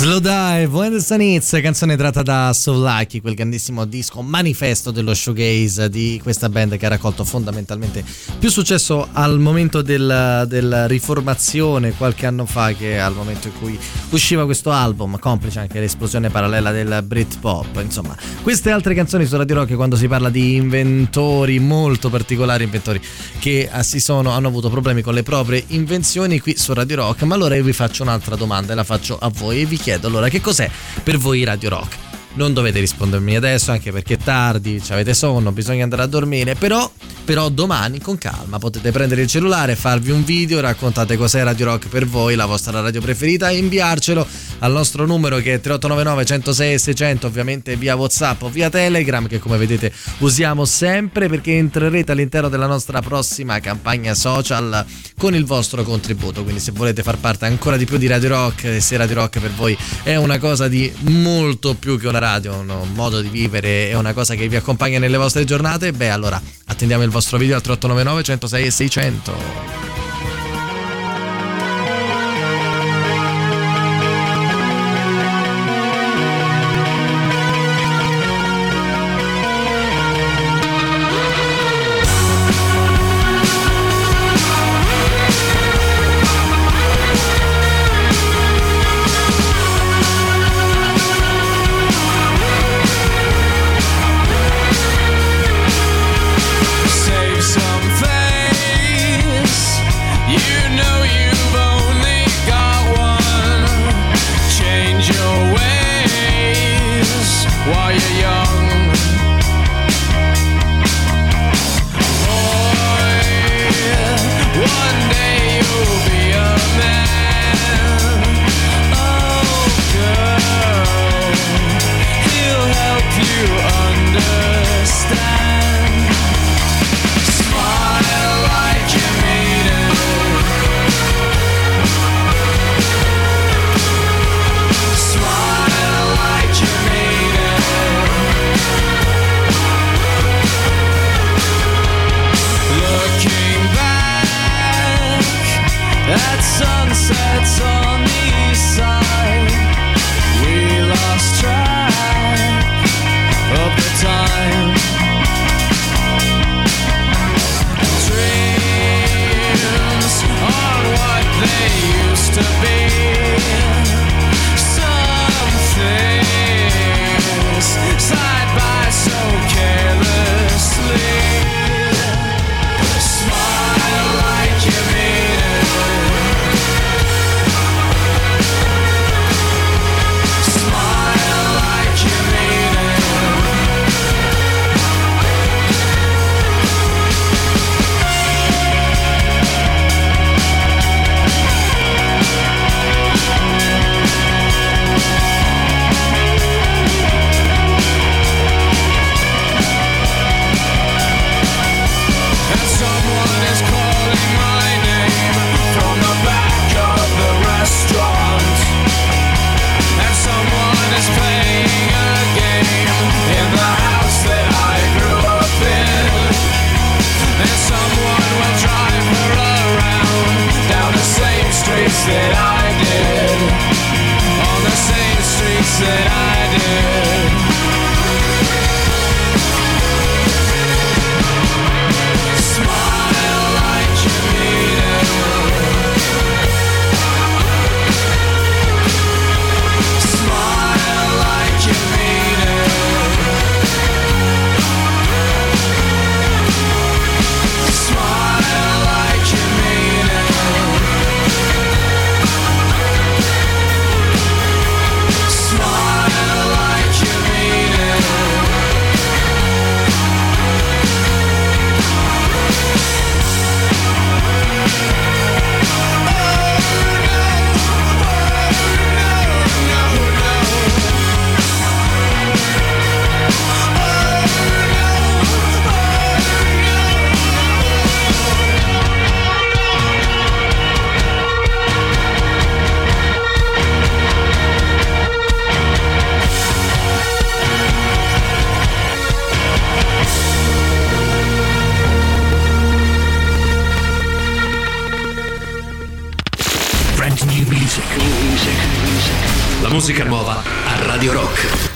Slow Dive, When Sanitz, canzone tratta da So Lucky, quel grandissimo disco manifesto dello shoegaze di questa band che ha raccolto fondamentalmente più successo al momento della, della riformazione qualche anno fa che al momento in cui usciva questo album, complice anche l'esplosione parallela del Britpop. Insomma, queste altre canzoni su Radio Rock quando si parla di inventori molto particolari, inventori che si sono, hanno avuto problemi con le proprie invenzioni qui su Radio Rock. Ma allora io vi faccio un'altra domanda e la faccio a voi e vi chiedo allora che cos'è per voi Radio Rock. Non dovete rispondermi adesso anche perché è tardi, avete sonno, bisogna andare a dormire, però, però domani con calma potete prendere il cellulare, farvi un video, raccontate cos'è Radio Rock per voi, la vostra radio preferita, e inviarcelo al nostro numero che è tre otto nove nove, uno zero sei, sei zero zero, ovviamente via WhatsApp o via Telegram, che come vedete usiamo sempre, perché entrerete all'interno della nostra prossima campagna social con il vostro contributo. Quindi se volete far parte ancora di più di Radio Rock, se Radio Rock per voi è una cosa di molto più che una radio, un modo di vivere, è una cosa che vi accompagna nelle vostre giornate, beh allora attendiamo il vostro video al tre otto nove nove, uno zero sei, sei zero zero. Music, music, music. La musica nuova a Radio Rock.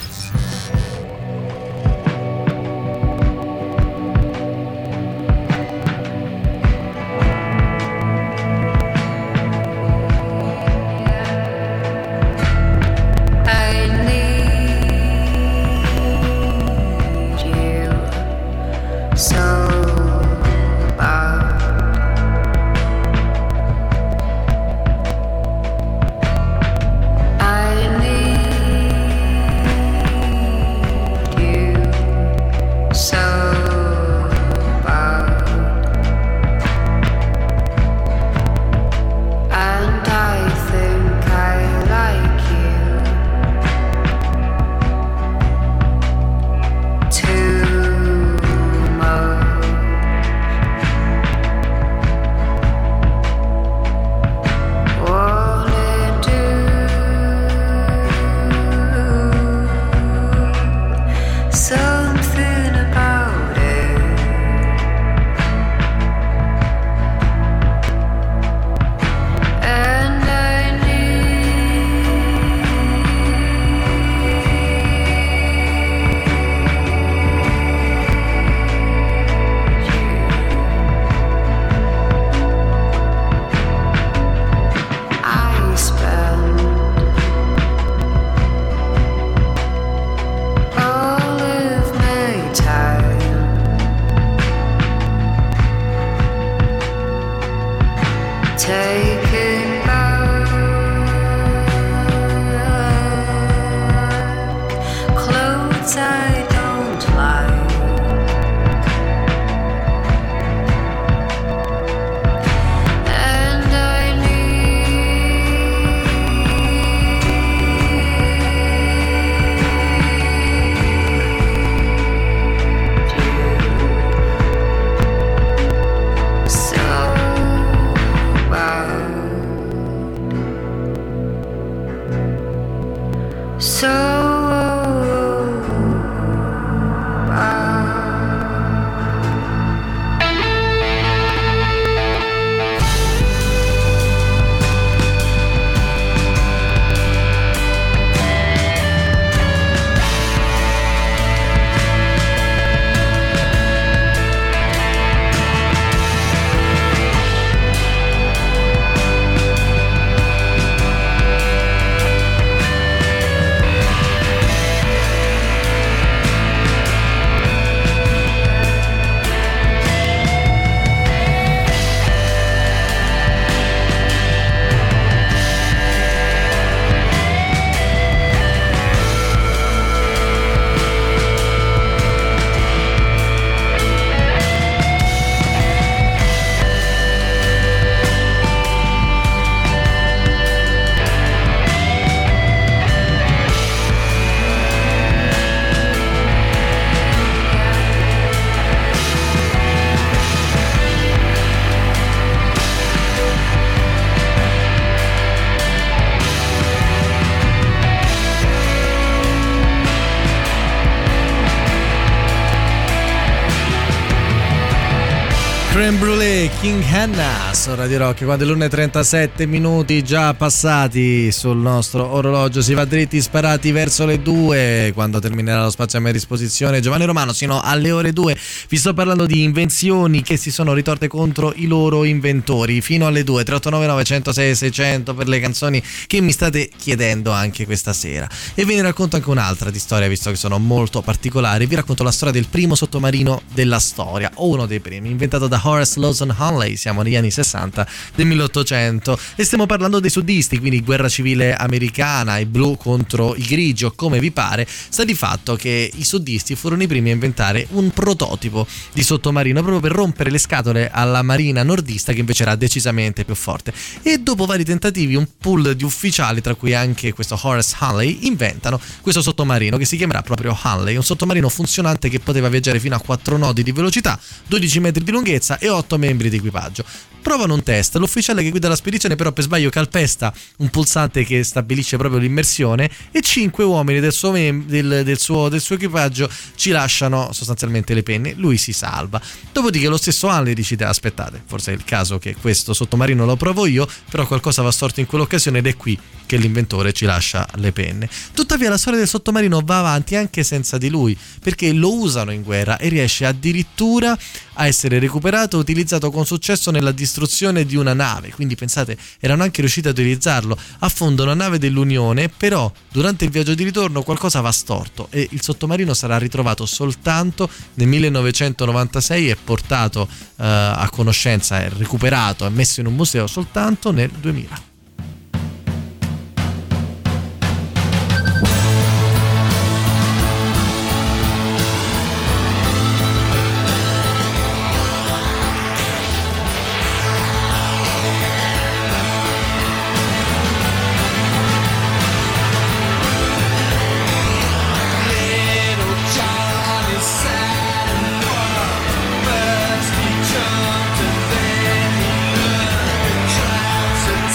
King Hannah su Radio Rock, quando le l'una e trentasette minuti già passati sul nostro orologio. Si va dritti sparati verso le due, quando terminerà lo spazio a mia disposizione Giovanni Romano sino alle ore due. Vi sto parlando di invenzioni che si sono ritorte contro i loro inventori fino alle due. Tre otto nove nove zero sei sei zero zero per le canzoni che mi state chiedendo anche questa sera, e ve ne racconto anche un'altra di storia, visto che sono molto particolari. Vi racconto la storia del primo sottomarino della storia, o uno dei primi, inventato da Horace Lawson Hunley. Siamo negli anni sessanta del milleottocento e stiamo parlando dei sudisti, quindi guerra civile americana, i blu contro il grigio, come vi pare. Sta di fatto che i sudisti furono i primi a inventare un prototipo di sottomarino, proprio per rompere le scatole alla marina nordista, che invece era decisamente più forte. E dopo vari tentativi, un pool di ufficiali, tra cui anche questo Horace Hunley, inventano questo sottomarino che si chiamerà proprio Hunley, un sottomarino funzionante che poteva viaggiare fino a quattro nodi di velocità, dodici metri di lunghezza e otto membri di equipaggio. Provano un test, l'ufficiale che guida la spedizione però per sbaglio calpesta un pulsante che stabilisce proprio l'immersione, e cinque uomini del suo, mem- del, del suo, del suo equipaggio ci lasciano sostanzialmente le penne. Lui si salva. Dopodiché lo stesso Hunley dice: aspettate, forse è il caso che questo sottomarino lo provo io, però qualcosa va storto in quell'occasione ed è qui perché l'inventore ci lascia le penne. Tuttavia la storia del sottomarino va avanti anche senza di lui, perché lo usano in guerra e riesce addirittura a essere recuperato e utilizzato con successo nella distruzione di una nave. Quindi pensate, erano anche riusciti a utilizzarlo. Affonda una nave dell'Unione, però durante il viaggio di ritorno qualcosa va storto e il sottomarino sarà ritrovato soltanto nel millenovecentonovantasei e portato eh, a conoscenza, è recuperato e messo in un museo soltanto nel duemila.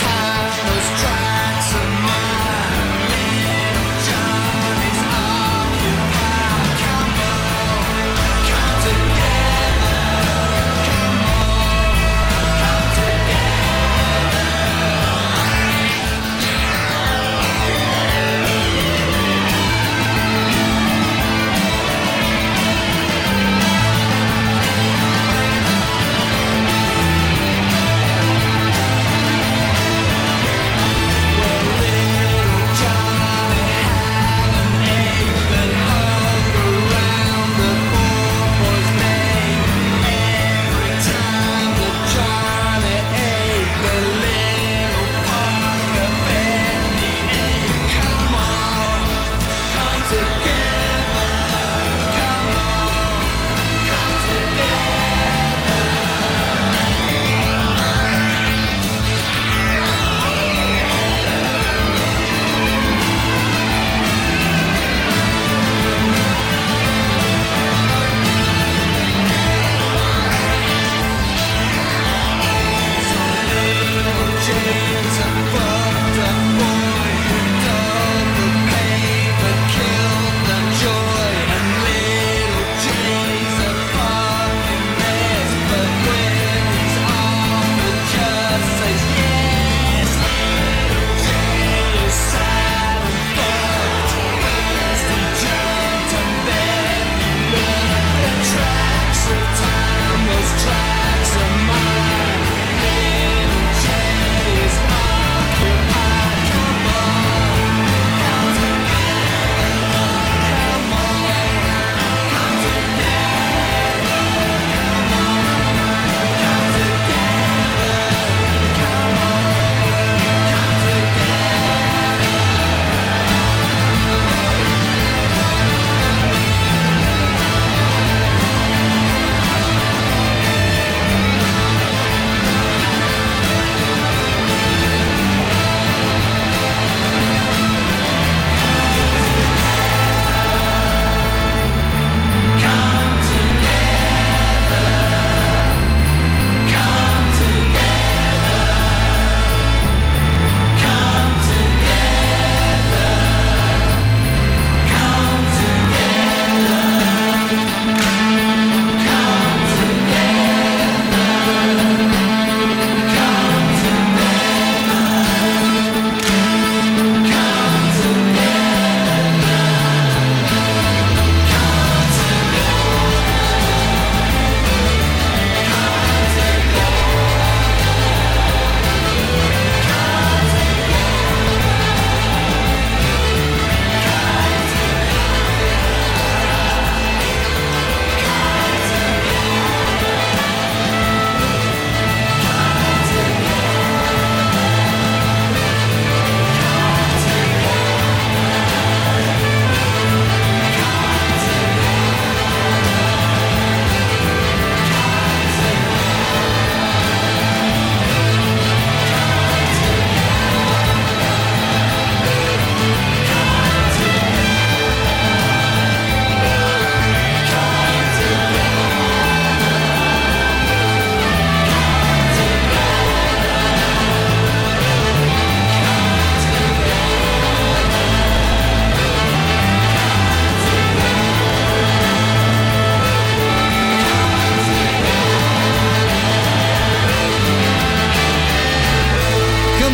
Time.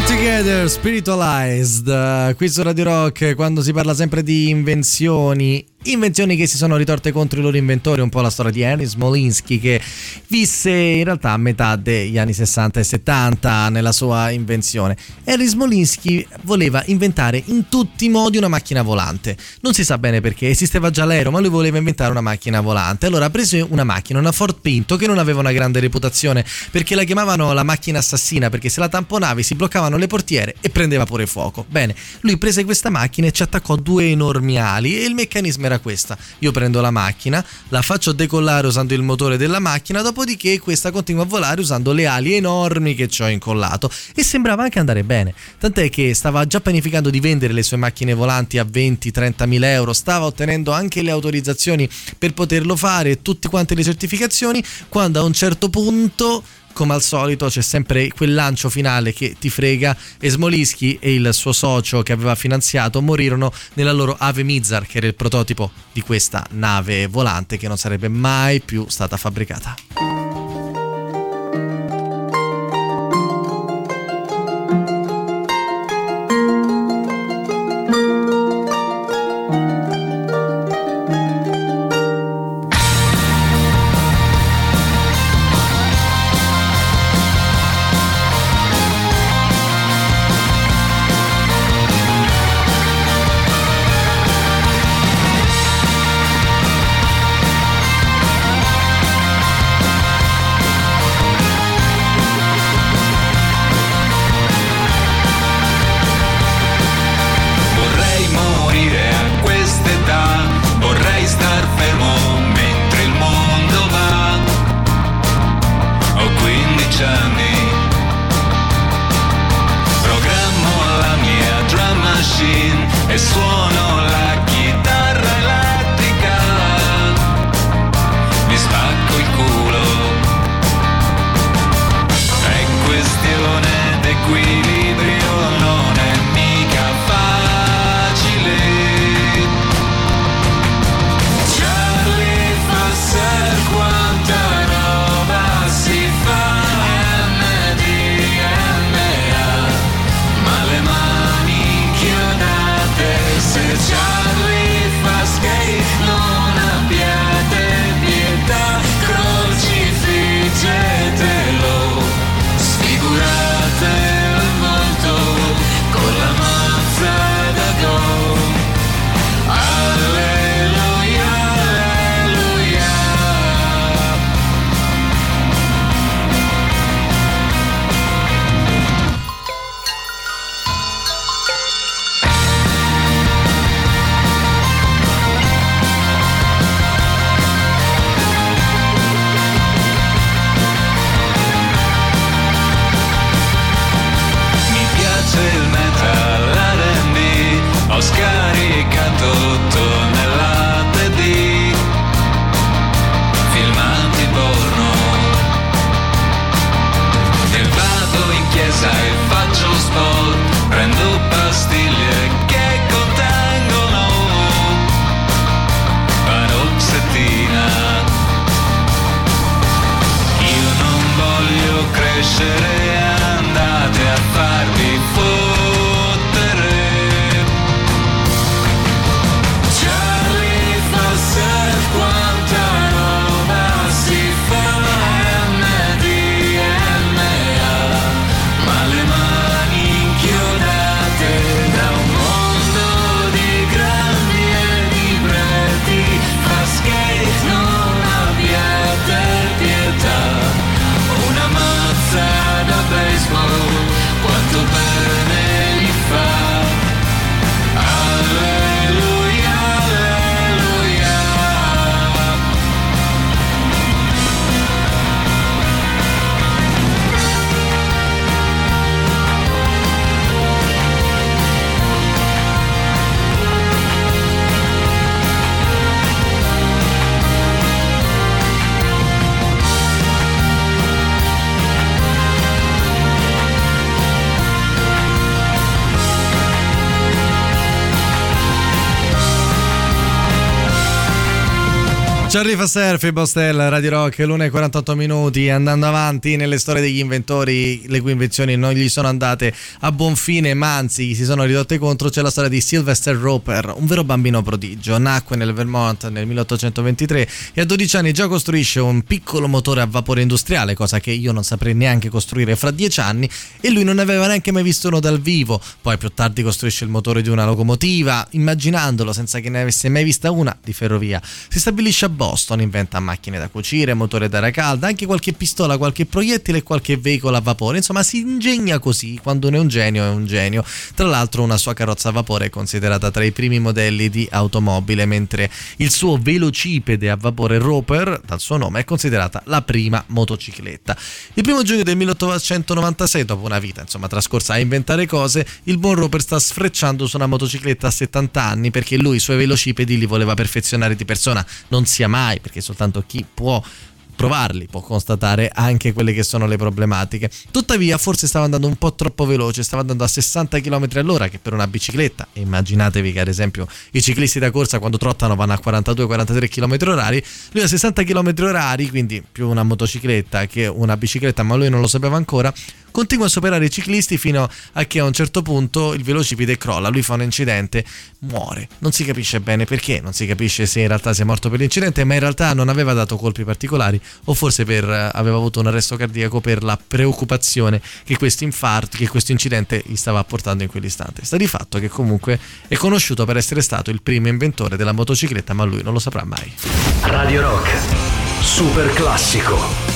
Together, Spiritualized, qui su Radio Rock, quando si parla sempre di invenzioni, invenzioni che si sono ritorte contro i loro inventori, un po' la storia di Henry Smolinski, che visse in realtà a metà degli anni sessanta e settanta nella sua invenzione. Henry Smolinski voleva inventare in tutti i modi una macchina volante, non si sa bene perché, esisteva già l'aereo ma lui voleva inventare una macchina volante. Allora prese una macchina, una Ford Pinto, che non aveva una grande reputazione perché la chiamavano la macchina assassina, perché se la tamponavi si bloccavano le portiere e prendeva pure fuoco. Bene, lui prese questa macchina e ci attaccò due enormi ali, e il meccanismo era questa: io prendo la macchina, la faccio decollare usando il motore della macchina, dopodiché questa continua a volare usando le ali enormi che ci ho incollato, e sembrava anche andare bene, tant'è che stava già pianificando di vendere le sue macchine volanti a venti trenta mila euro, stava ottenendo anche le autorizzazioni per poterlo fare, tutte quante le certificazioni, quando a un certo punto, come al solito, c'è sempre quel lancio finale che ti frega, e Smolinski e il suo socio che aveva finanziato morirono nella loro Ave Mizar, che era il prototipo di questa nave volante che non sarebbe mai più stata fabbricata. Andate a farvi fottere. Charlie Faserfi, Bostella, Radio Rock, l'una e quarantotto minuti, andando avanti nelle storie degli inventori le cui invenzioni non gli sono andate a buon fine, ma anzi si sono ridotte contro. C'è la storia di Sylvester Roper, un vero bambino prodigio. Nacque nel Vermont nel milleottocentoventitré e a dodici anni già costruisce un piccolo motore a vapore industriale, cosa che io non saprei neanche costruire fra dieci anni, e lui non aveva neanche mai visto uno dal vivo. Poi più tardi costruisce il motore di una locomotiva, immaginandolo senza che ne avesse mai vista una di ferrovia. Si stabilisce a Boston, inventa macchine da cucire, motore d'aria calda, anche qualche pistola, qualche proiettile e qualche veicolo a vapore. Insomma, si ingegna così. Quando ne è un genio, è un genio. Tra l'altro una sua carrozza a vapore è considerata tra i primi modelli di automobile, mentre il suo velocipede a vapore Roper, dal suo nome, è considerata la prima motocicletta. Il primo giugno del milleottocentonovantasei, dopo una vita insomma trascorsa a inventare cose, il buon Roper sta sfrecciando su una motocicletta a settanta anni, perché lui i suoi velocipedi li voleva perfezionare di persona. Non sia mai, perché soltanto chi può provarli può constatare anche quelle che sono le problematiche. Tuttavia forse stava andando un po' troppo veloce, stava andando a sessanta chilometri all'ora, che per una bicicletta, e immaginatevi che ad esempio i ciclisti da corsa quando trottano vanno a quarantadue quarantatré chilometri orari, lui a sessanta chilometri orari, quindi più una motocicletta che una bicicletta, ma lui non lo sapeva ancora, continua a superare i ciclisti fino a che a un certo punto il velocipede crolla, lui fa un incidente, muore. Non si capisce bene perché, non si capisce se in realtà sia morto per l'incidente, ma in realtà non aveva dato colpi particolari, o forse per, aveva avuto un arresto cardiaco per la preoccupazione che questo infarto, che questo incidente gli stava portando in quell'istante. Sta di fatto che comunque è conosciuto per essere stato il primo inventore della motocicletta, ma lui non lo saprà mai. Radio Rock, super classico.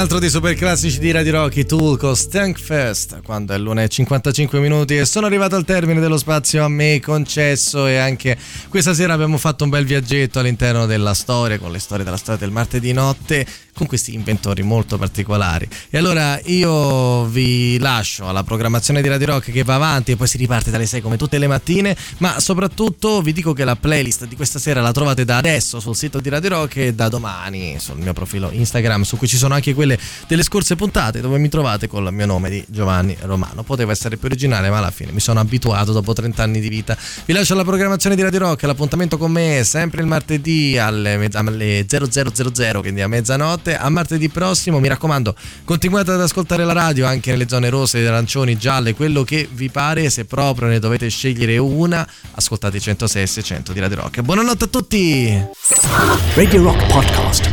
altro dei super classici di Radio Rocky, Tool con Stankfest, quando è l'una e cinquantacinque minuti e sono arrivato al termine dello spazio a me concesso. E anche questa sera abbiamo fatto un bel viaggetto all'interno della storia, con le storie della storia del martedì notte, con questi inventori molto particolari. E allora io vi lascio alla programmazione di Radio Rock che va avanti e poi si riparte dalle sei come tutte le mattine, ma soprattutto vi dico che la playlist di questa sera la trovate da adesso sul sito di Radio Rock e da domani sul mio profilo Instagram, su cui ci sono anche quelle delle scorse puntate dove mi trovate col mio nome di Giovanni Romano. Poteva essere più originale, ma alla fine mi sono abituato dopo trent'anni di vita. Vi lascio alla programmazione di Radio Rock, l'appuntamento con me è sempre il martedì alle, alle zero zero zero zero, quindi a mezzanotte. A martedì prossimo, mi raccomando, continuate ad ascoltare la radio anche nelle zone rosse, arancioni, gialle, quello che vi pare. Se proprio ne dovete scegliere una, ascoltate i centosei e seicento di Radio Rock. Buonanotte a tutti. Radio Rock Podcast.